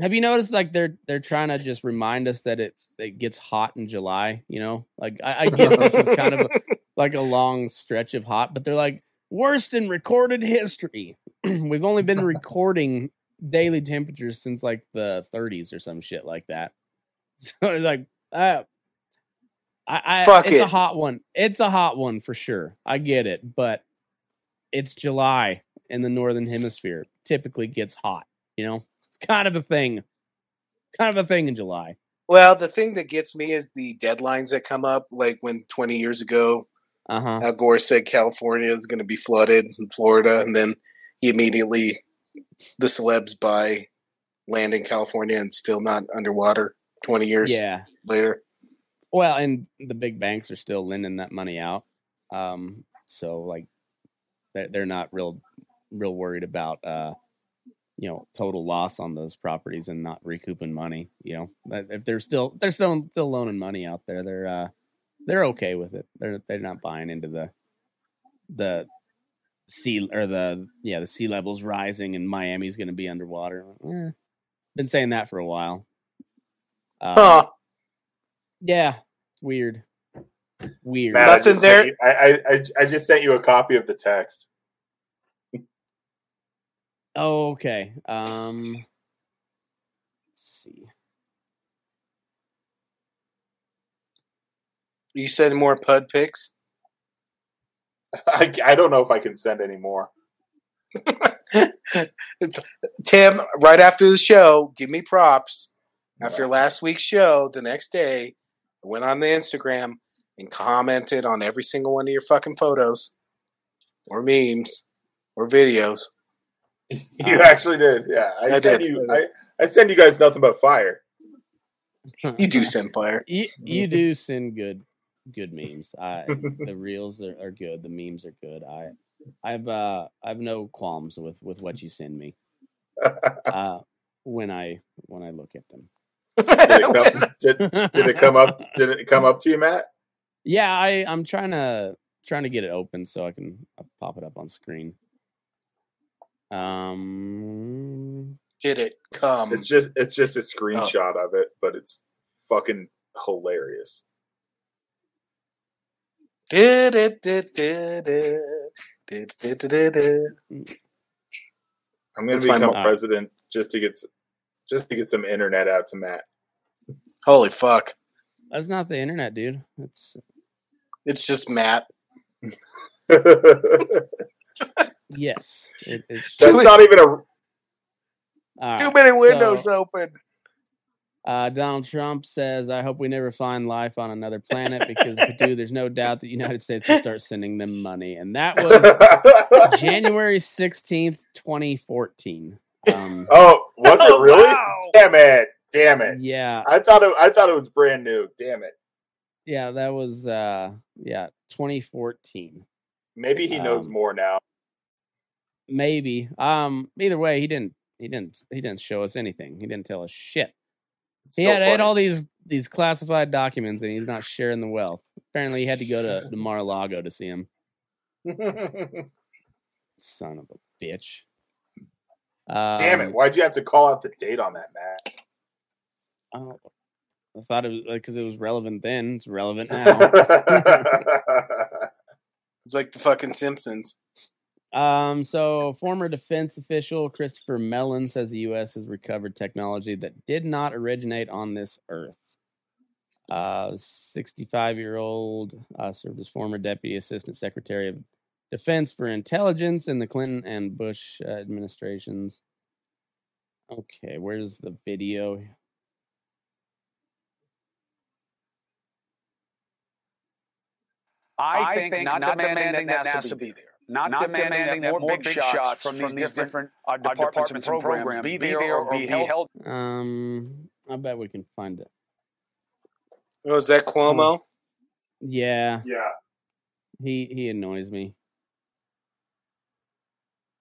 have you noticed like they're they're trying to just remind us that it it gets hot in July? You know, like I, I get this is kind of a, like a long stretch of hot, but they're like. Worst in recorded history. We've only been recording daily temperatures since like the thirties or some shit like that. So it's like, uh, I, I, Fuck it's it. a hot one. It's a hot one for sure. I get it, but it's July in the Northern Hemisphere. Typically gets hot, you know, kind of a thing, kind of a thing in July. Well, the thing that gets me is the deadlines that come up. Like when twenty years ago, Uh-huh. Al Gore said California is going to be flooded in Florida, and then he immediately, the celebs buy land in California and still not underwater twenty years yeah. later. Well, and the big banks are still lending that money out. Um, so, like, they're, they're not real real worried about, uh, you know, total loss on those properties and not recouping money. You know, if they're still, they're still, still loaning money out there, they're, uh, They're okay with it. They're they're not buying into the the sea or the yeah the sea levels rising and Miami's going to be underwater. Eh, been saying that for a while. Um, huh. Yeah, weird, weird. Matt, Nothing I there. You, I I I just sent you a copy of the text. Oh, okay. Um, let's see. You send more P U D pics? I, I don't know if I can send any more. Tim, right after the show, give me props. After last week's show, the next day, I went on the Instagram and commented on every single one of your fucking photos or memes or videos. You um, actually did, yeah. I, I send you, I, I send you guys nothing but fire. You do send fire. You, you do send good. Good memes. I, the reels are, are good. The memes are good. I, I've uh, I've no qualms with, with what you send me. Uh, when I when I look at them, did it, come, did, did it come up? Did it come up to you, Matt? Yeah, I I'm trying to trying to get it open so I can pop it up on screen. Um, did it come? It's just it's just a screenshot oh. of it, but it's fucking hilarious. Did it, did it, did it, did it. I'm gonna become a president just to get just to get some internet out to Matt. Holy fuck! That's not the internet, dude. It's it's just Matt. Yes, it, it's that's not even a. Right, too many windows so, open. Uh, Donald Trump says, I hope we never find life on another planet because if we do, there's no doubt that the United States will start sending them money. And that was January sixteenth, twenty fourteen. Um, oh, was it really? Wow. Damn it. Damn it. Yeah. I thought it, I thought it was brand new. Damn it. Yeah, that was, uh, yeah, twenty fourteen. Maybe he um, knows more now. Maybe. Um, either way, he didn't, he didn't, he didn't show us anything. He didn't tell us shit. He had, had all these, these classified documents, and he's not sharing the wealth. Apparently, he had to go to, to Mar-a-Lago to see him. Son of a bitch. Um, Damn it. Why'd you have to call out the date on that, Matt? Oh, I thought it was because like, it was relevant then. It's relevant now. It's like the fucking Simpsons. Um, so former defense official Christopher Mellon says the U S has recovered technology that did not originate on this earth. Uh, sixty-five-year-old uh, served as former deputy assistant secretary of Defense for Intelligence in the Clinton and Bush administrations. Okay, where's the video? I think, I think not, not demanding, demanding that NASA, NASA be there. Not, not demanding, demanding that more big, big shots from, from these different, different uh, departments, departments and programs, programs be there or, or be held. Um, I bet we can find it. Oh, is that Cuomo? Oh. Yeah. Yeah. He he annoys me.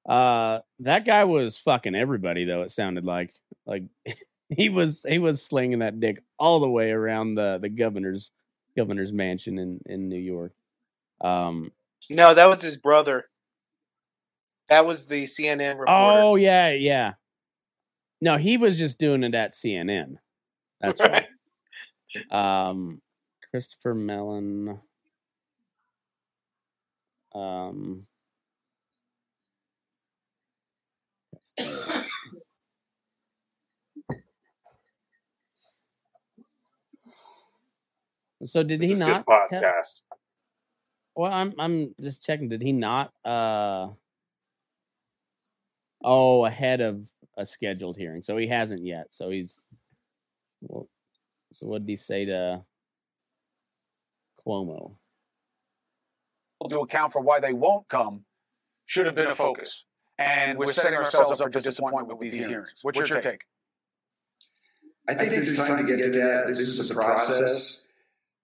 Uh, that guy was fucking everybody, though. It sounded like like he was he was slinging that dick all the way around the the governor's governor's mansion in in New York. Um, no, that was his brother. That was the C N N reporter. Oh yeah, yeah. No, he was just doing it at C N N. That's right. right. Um, Christopher Mellon. Um. So did this he is not good podcast? Tell, well, I'm I'm just checking. Did he not? Uh, oh, ahead of a scheduled hearing, so he hasn't yet. So he's. Well, so what did he say to Cuomo? To account for why they won't come should have been a focus. And we're setting ourselves up for disappointment with these hearings. What's your take? I think there's time to get to that. This is a process.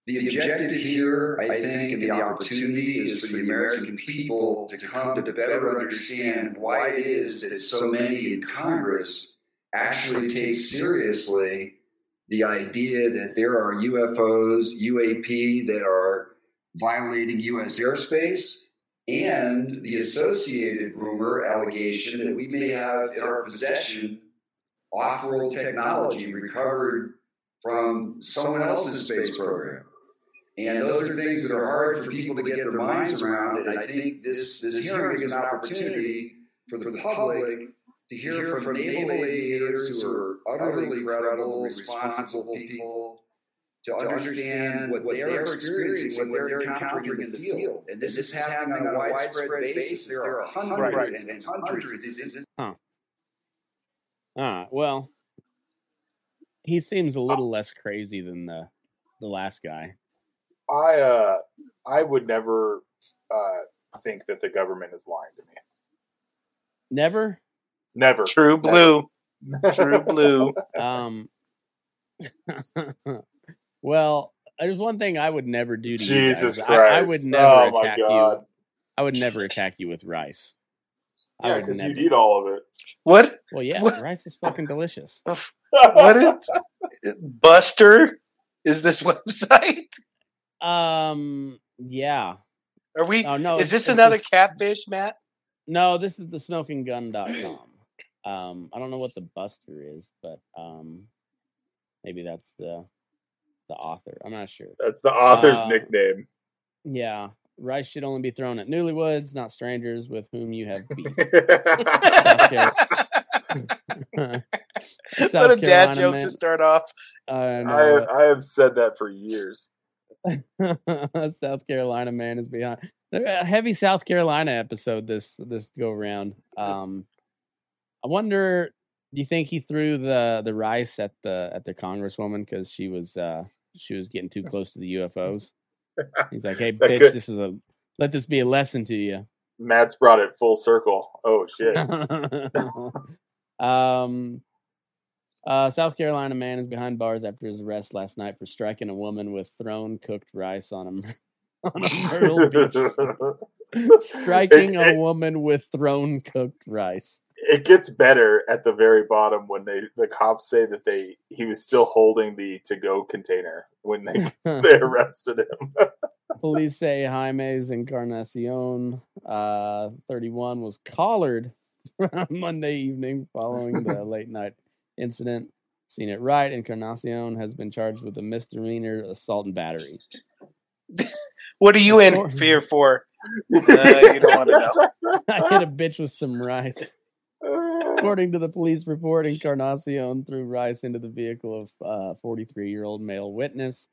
The objective here, I think, and the opportunity is for the American people to come to better understand why it is that so many in Congress actually take seriously the idea that there are U F Os, U A P that are violating U S airspace, and the associated rumor allegation that we may have in our possession off-world technology recovered from someone else's space program. And those are things that are hard for people to get their minds around, and I think this, this hearing is an opportunity for the public to hear from naval aviators who are utterly credible, responsible people, to understand what they're experiencing, what they're encountering in the field. And this is happening on a widespread basis. There are hundreds and hundreds. Huh. Ah, well, he seems a little less crazy than the the last guy. I uh, I would never uh, think that the government is lying to me. Never? Never. True blue. Never. True blue. um... Well, there's one thing I would never do to you guys. Jesus Christ. I, I would never oh attack you. I would never attack you with rice. Yeah, because you'd eat all of it. What? Well, yeah, what? Rice is fucking delicious. What is Buster? Is this website? Um. Yeah. Are we? Oh, no, is this it's, another it's, catfish, Matt? No, this is the smoking gun dot com. um, I don't know what the Buster is, but um, maybe that's the. The author. I'm not sure. That's the author's uh, nickname. Yeah. Rice should only be thrown at newlywoods, not strangers with whom you have beef. What a dad joke meant. To start off. Uh, no. I, have, I have said that for years. South Carolina man is behind. A heavy South Carolina episode this this go around. Um, I wonder, do you think he threw the, the rice at the at the congresswoman because she was uh, she was getting too close to the U F Os? He's like, hey, bitch, could... this is a let this be a lesson to you. Matt's brought it full circle. Oh shit. um, uh, South Carolina man is behind bars after his arrest last night for striking a woman with thrown cooked rice on him. On a Myrtle Beach. Striking a woman with thrown cooked rice. It gets better at the very bottom when they the cops say that they he was still holding the to-go container when they they arrested him. Police say Jaime's Encarnacion, uh, thirty-one, was collared Monday evening following the late-night incident. Seen it right. Encarnacion has been charged with a misdemeanor assault and battery. What are you in fear for? Uh, you don't want to know. I hit a bitch with some rice. According to the police report, Encarnacion threw rice into the vehicle of a uh, forty-three-year-old male witness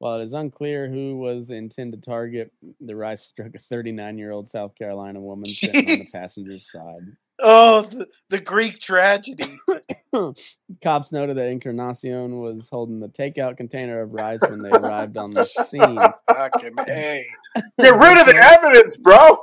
While it is unclear who was intended target, the rice struck a thirty-nine-year-old South Carolina woman sitting Jeez. on the passenger's side. Oh, the, the Greek tragedy. Cops noted that Encarnacion was holding the takeout container of rice when they arrived on the scene. Fucking A. Get rid of the evidence, bro!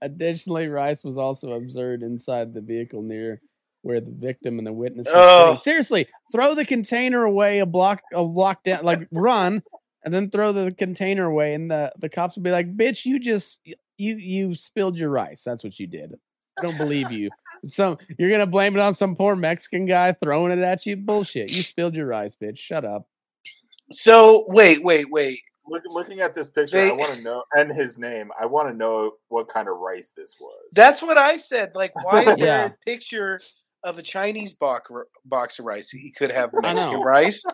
Additionally, rice was also observed inside the vehicle near where the victim and the witness were oh. Seriously, throw the container away, a block, a block down, like run, and then throw the container away, and the, the cops would be like, bitch, you just, you you spilled your rice. That's what you did. I don't believe you. Some you're gonna blame it on some poor Mexican guy throwing it at you. Bullshit. You spilled your rice, bitch. Shut up. So wait, wait, wait. Look, looking at this picture, they, I want to know and his name. I want to know what kind of rice this was. That's what I said. Like, why is yeah. there a picture of a Chinese box box of rice? He could have Mexican rice.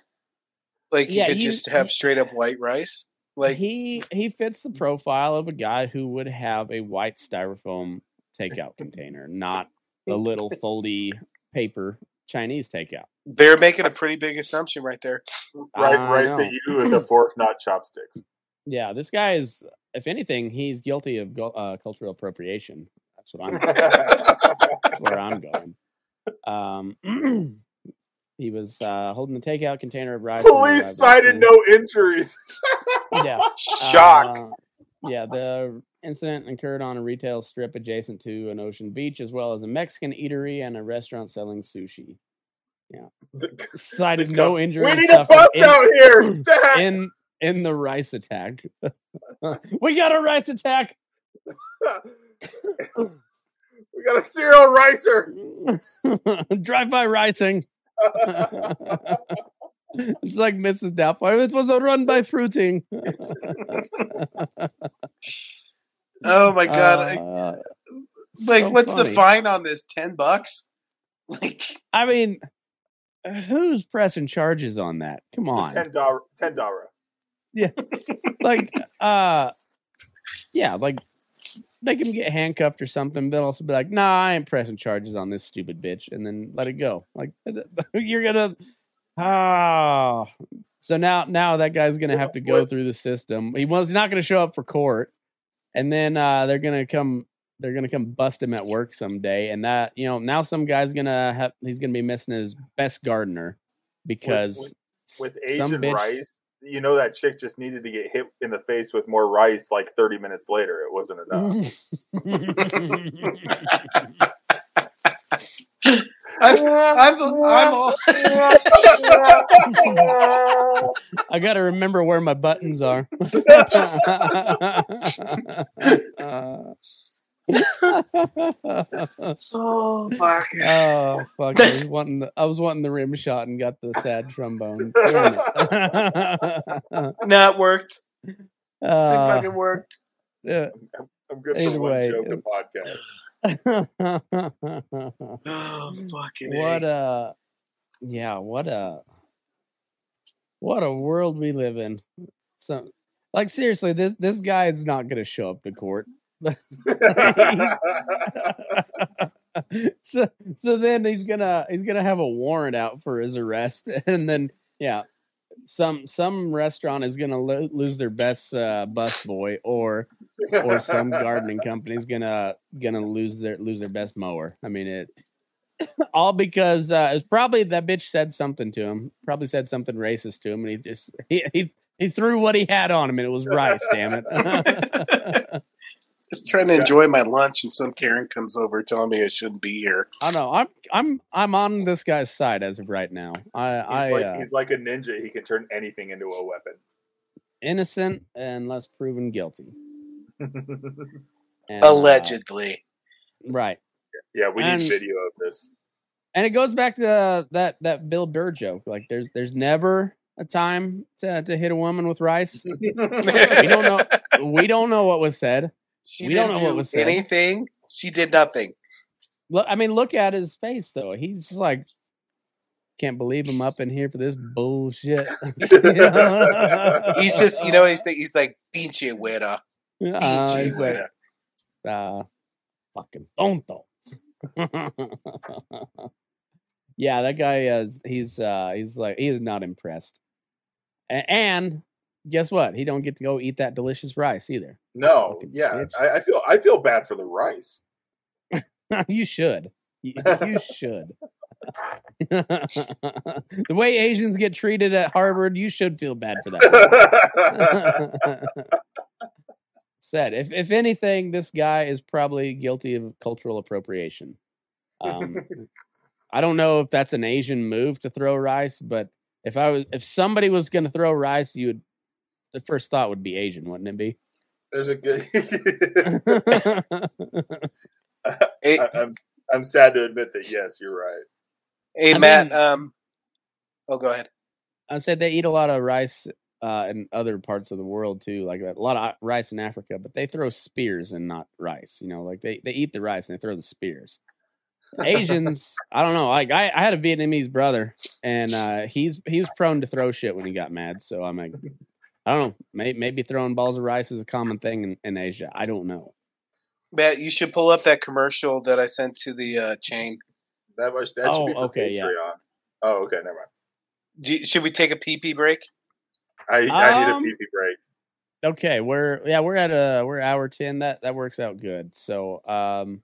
Like he yeah, could you, just have straight up white rice. Like he he fits the profile of a guy who would have a white styrofoam takeout container, not the little foldy paper Chinese takeout. They're making a pretty big assumption right there. Right, rice that you with a fork, not chopsticks. Yeah, this guy is, if anything, he's guilty of uh, cultural appropriation. That's what I'm. That's where I'm going. Um, he was uh, holding the takeout container of rice. Police cited no injuries. Yeah, shock. Uh, yeah, the incident occurred on a retail strip adjacent to an ocean beach, as well as a Mexican eatery and a restaurant selling sushi. Yeah, the, cited the, no injury. We need a bus in, out here. Stat. In in the rice attack. We got a rice attack. We got a serial ricer. Drive by ricing. It's like Missus Doubtfire. It was a run by fruiting. Oh my god! Uh, I, like, so what's funny. The fine on this? Ten bucks? Like, I mean, who's pressing charges on that? Come on, ten dollar, ten dollar. Yeah, like, uh, yeah, like they can get handcuffed or something, but also be like, "Nah, I ain't pressing charges on this stupid bitch," and then let it go. Like, you're gonna. Ah, oh. So now, now that guy's gonna have to go through the system. He was not gonna show up for court, and then uh, they're gonna come. They're gonna come bust him at work someday, and that you know now some guy's gonna have. He's gonna be missing his best gardener because with, with, with Asian some bitch, rice, you know that chick just needed to get hit in the face with more rice. Like thirty minutes later, it wasn't enough. I've, I've, I'm all... I gotta remember where my buttons are. Oh fuck! Oh fuck! I was wanting the, I was wanting the rim shot and got the sad trombone. Nah, it worked. Uh, it fucking worked. Yeah. I'm, I'm good for one way, joke it, a podcast. Oh fucking what a, a yeah what a what a world we live in. So like seriously, this this guy is not gonna show up to court. so so then he's gonna he's gonna have a warrant out for his arrest, and then yeah Some some restaurant is gonna lo- lose their best uh, busboy, or or some gardening company is gonna gonna lose their lose their best mower. I mean it, all because uh, it's probably that bitch said something to him, probably said something racist to him, and he just he he, he threw what he had on him, and it was rice. Damn it! Just trying to enjoy my lunch, and some Karen comes over telling me I shouldn't be here. I know. I'm I'm I'm on this guy's side as of right now. I he's, I, like, uh, he's like a ninja. He can turn anything into a weapon. Innocent unless proven guilty. And, allegedly, uh, right? Yeah, we and, need video of this. And it goes back to uh, that that Bill Burr joke. Like, there's there's never a time to to hit a woman with rice. we don't know. We don't know what was said. She we didn't don't know do what was anything. Said. She did nothing. Look, I mean, look at his face, though. He's like, can't believe I'm up in here for this bullshit. He's just, you know what he's thinking? He's like, pinche güera. Pinche güera. Uh, fucking tonto. Yeah, that guy is, he's, uh, he's like, he is not impressed. And guess what? He don't get to go eat that delicious rice either. No, yeah, I, I feel I feel bad for the rice. You should. You, you should. The way Asians get treated at Harvard, you should feel bad for that. Said, if if anything, this guy is probably guilty of cultural appropriation. Um, I don't know if that's an Asian move to throw rice, but if I was, if somebody was going to throw rice, you would. The first thought would be Asian, wouldn't it be? There's a good. I, I'm I'm sad to admit that. Yes, you're right. Hey I Matt. Mean, um, oh, go ahead. I said they eat a lot of rice uh, in other parts of the world too, like that. A lot of rice in Africa, but they throw spears and not rice. You know, like they, they eat the rice and they throw the spears. Asians, I don't know. Like I, I had a Vietnamese brother, and uh, he's he was prone to throw shit when he got mad. So I'm like, I don't know. May, maybe throwing balls of rice is a common thing in, in Asia. I don't know. Matt, you should pull up that commercial that I sent to the uh, chain. That was that oh, should be for okay, Patreon. Yeah. Oh, okay, never mind. Do you, should we take a pee-pee break? I, um, I need a pee-pee break. Okay, we're yeah we're at a we're hour ten. That that works out good. So um,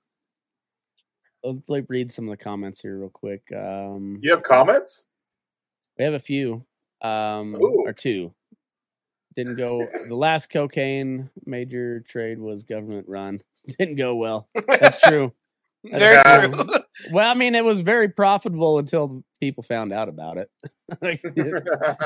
let's like read some of the comments here real quick. Um, you have comments? We have a few, um, or two. Didn't go. The last cocaine major trade was government run. Didn't go well. That's true. That's very true. true. Well, I mean, it was very profitable until people found out about it.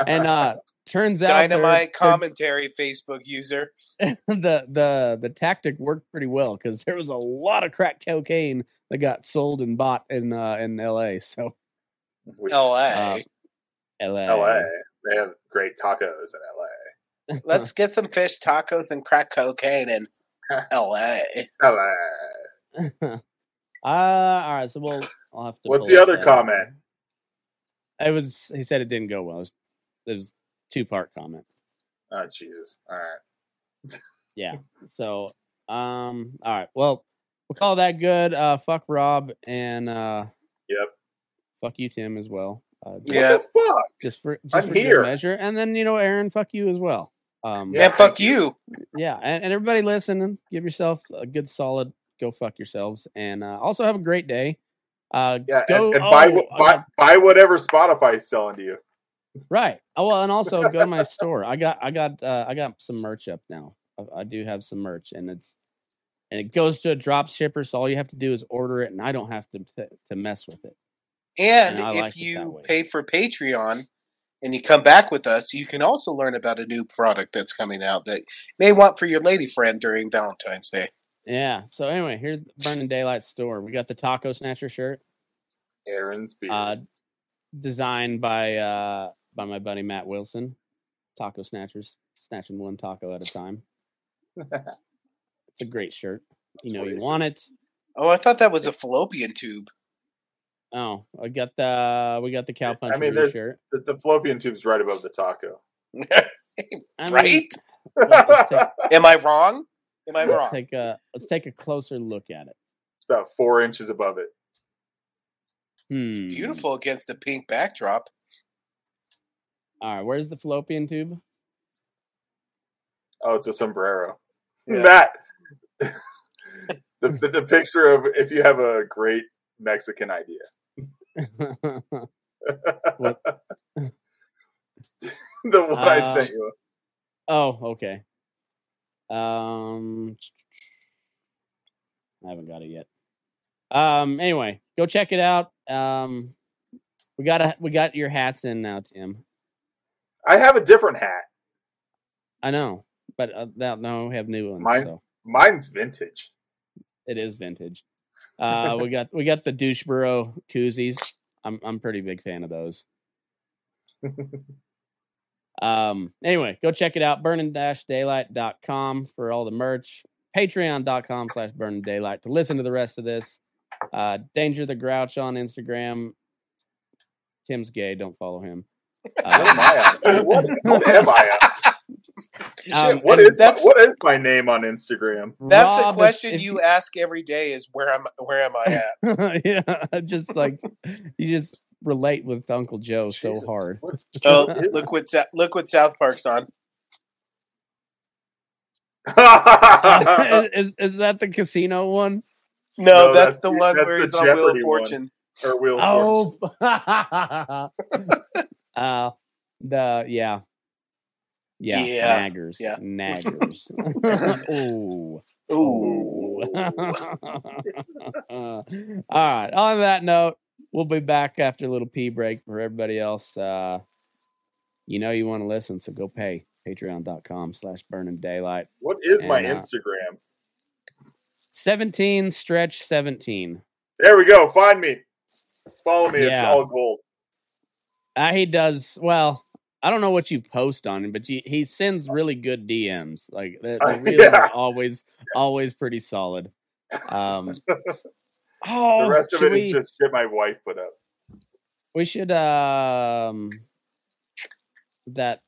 And uh, turns out, dynamite commentary Facebook user. The the the tactic worked pretty well because there was a lot of crack cocaine that got sold and bought in uh, in L A. So L A. Uh, L A. L A. They have great tacos in L A. Let's get some fish tacos and crack cocaine in L A. L A. uh, all right, so we'll I'll have to. What's the other comment? It was. He said it didn't go well. It was, it was two part comment. Oh Jesus! All right. Yeah. So, um, all right. Well, we'll call that good. Uh, fuck Rob and. Uh, yep. Fuck you, Tim, as well. Uh, yeah. What the fuck? Just for just I'm for here. Good measure, and then you know, Aaron, fuck you as well. Um, yeah, fuck you. Yeah, and, and everybody listening, give yourself a good solid go fuck yourselves, and uh, also have a great day. Uh, yeah, go, and, and oh, buy, uh, buy buy whatever Spotify's selling to you. Right. Oh well, and also go to my store. I got I got uh, I got some merch up now. I, I do have some merch, and it's and it goes to a drop shipper, so all you have to do is order it, and I don't have to to, to mess with it. And, and if like you pay for Patreon. And you come back with us, you can also learn about a new product that's coming out that you may want for your lady friend during Valentine's Day. Yeah. So anyway, here's the Burning Daylight store. We got the Taco Snatcher shirt. Aaron's beard. Uh, designed by uh, by my buddy Matt Wilson. Taco Snatchers. Snatching one taco at a time. It's a great shirt. That's you know you want it. Oh, I thought that was a fallopian tube. Oh, I got the we got the cow punch. I mean, there's shirt. The, the fallopian tube's right above the taco. Right? Let's take, Am I wrong? Am I let's wrong? Take a, let's take a closer look at it. It's about four inches above it. Hmm. It's beautiful against the pink backdrop. All right, where's the fallopian tube? Oh, it's a sombrero. Yeah. Matt, the, the the picture of if you have a great Mexican idea. What? The one uh, I sent you. Oh, okay. Um, I haven't got it yet. Um, anyway, go check it out. Um, we got a, we got your hats in now, Tim. I have a different hat. I know, but uh, no, we have new ones. Mine, so. Mine's vintage. It is vintage. uh, we got we got the Doucheboro koozies. I'm I'm pretty big fan of those. um. Anyway, go check it out. burning dash daylight dot com for all the merch. patreon dot com slash burning daylight to listen to the rest of this. Uh, Danger the Grouch on Instagram. Tim's gay. Don't follow him. Uh, what am I? What am I? Um, what is that's, what is my name on Instagram? That's Rob, a question if, you if, ask every day: is where am where am I at? Yeah, just like you just relate with Uncle Joe Jesus, so hard. Oh, look what look what South Park's on. is, is that the casino one? No, no that's, that's the one that's where he's on Wheel of Fortune. One, or Wheel of oh. Fortune. uh, the, yeah. Yeah, yeah. Naggers. Yeah. Naggers. Ooh. Ooh. All right. On that note, we'll be back after a little pee break for everybody else. Uh, you know you want to listen, so go pay. Patreon.com slash Burning Daylight. What is and, my Instagram? Uh, seventeen stretch seventeen. There we go. Find me. Follow me. Yeah. It's all gold. Uh, he does. Well, I don't know what you post on him, but he, he sends really good D Ms. Like they're, they're really uh, yeah. always, always pretty solid. Um, oh, the rest of it we, is just shit my wife put up. We should um that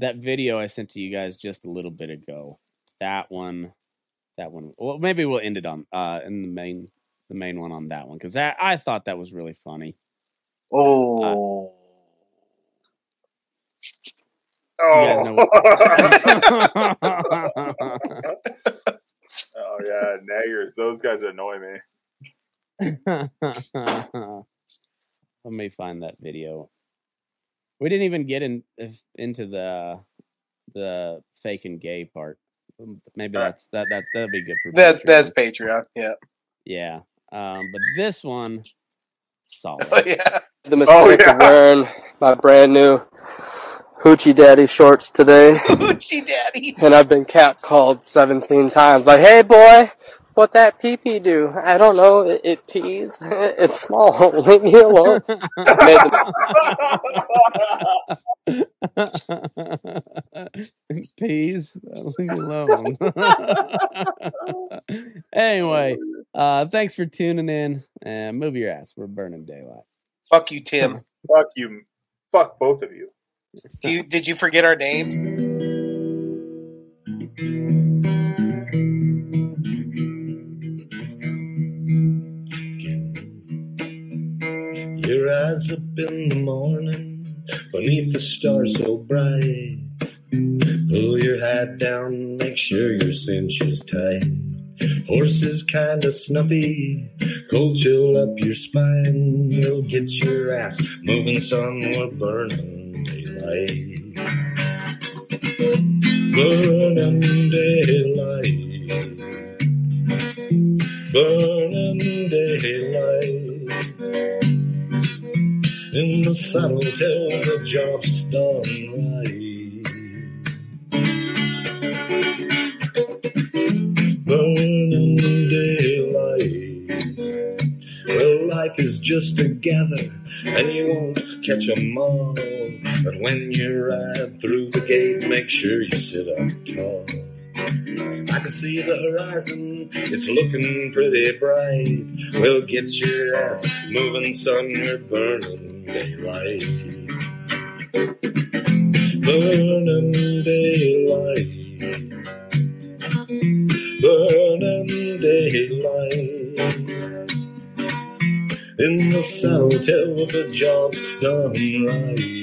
that video I sent to you guys just a little bit ago. That one, that one. Well, maybe we'll end it on uh in the main the main one on that one because I I thought that was really funny. Oh. Uh, Oh. Oh yeah, naggers. Those guys annoy me. Let me find that video. We didn't even get in if, into the the fake and gay part. Maybe uh, that's that that that'll be good for that. Patreon. That's Patreon. Yeah. Yeah. Um, but this one, solid. Oh, yeah. The mistake oh, yeah. of wearing my brand new Hoochie Daddy shorts today. Hoochie Daddy. And I've been catcalled seventeen times. Like, hey, boy, what that pee-pee do? I don't know. It, it pees. It, it's small. Leave me alone. It pees. Leave me alone. Anyway, uh, thanks for tuning in. And move your ass. We're Burning Daylight. Fuck you, Tim. Fuck you. Fuck both of you. Do you, did you forget our names? You rise up in the morning beneath the stars so bright. Pull your hat down, make sure your cinch is tight. Horse is kinda snuffy, cold chill up your spine. It'll get your ass moving, sun will burn. Burning daylight, burning daylight. In the saddle till the job's done right. Burning daylight. Well, life is just a gather, and you won't catch 'em all. But when you ride through the gate, make sure you sit up tall. I can see the horizon, it's looking pretty bright. We'll get your ass moving, sun, you're burning daylight. Burning daylight. Burning daylight. In the saddle till the job's done right.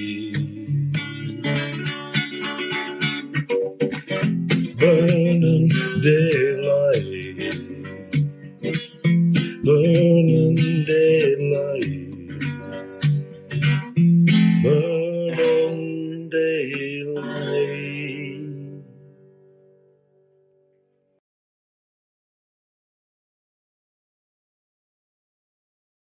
Burning day.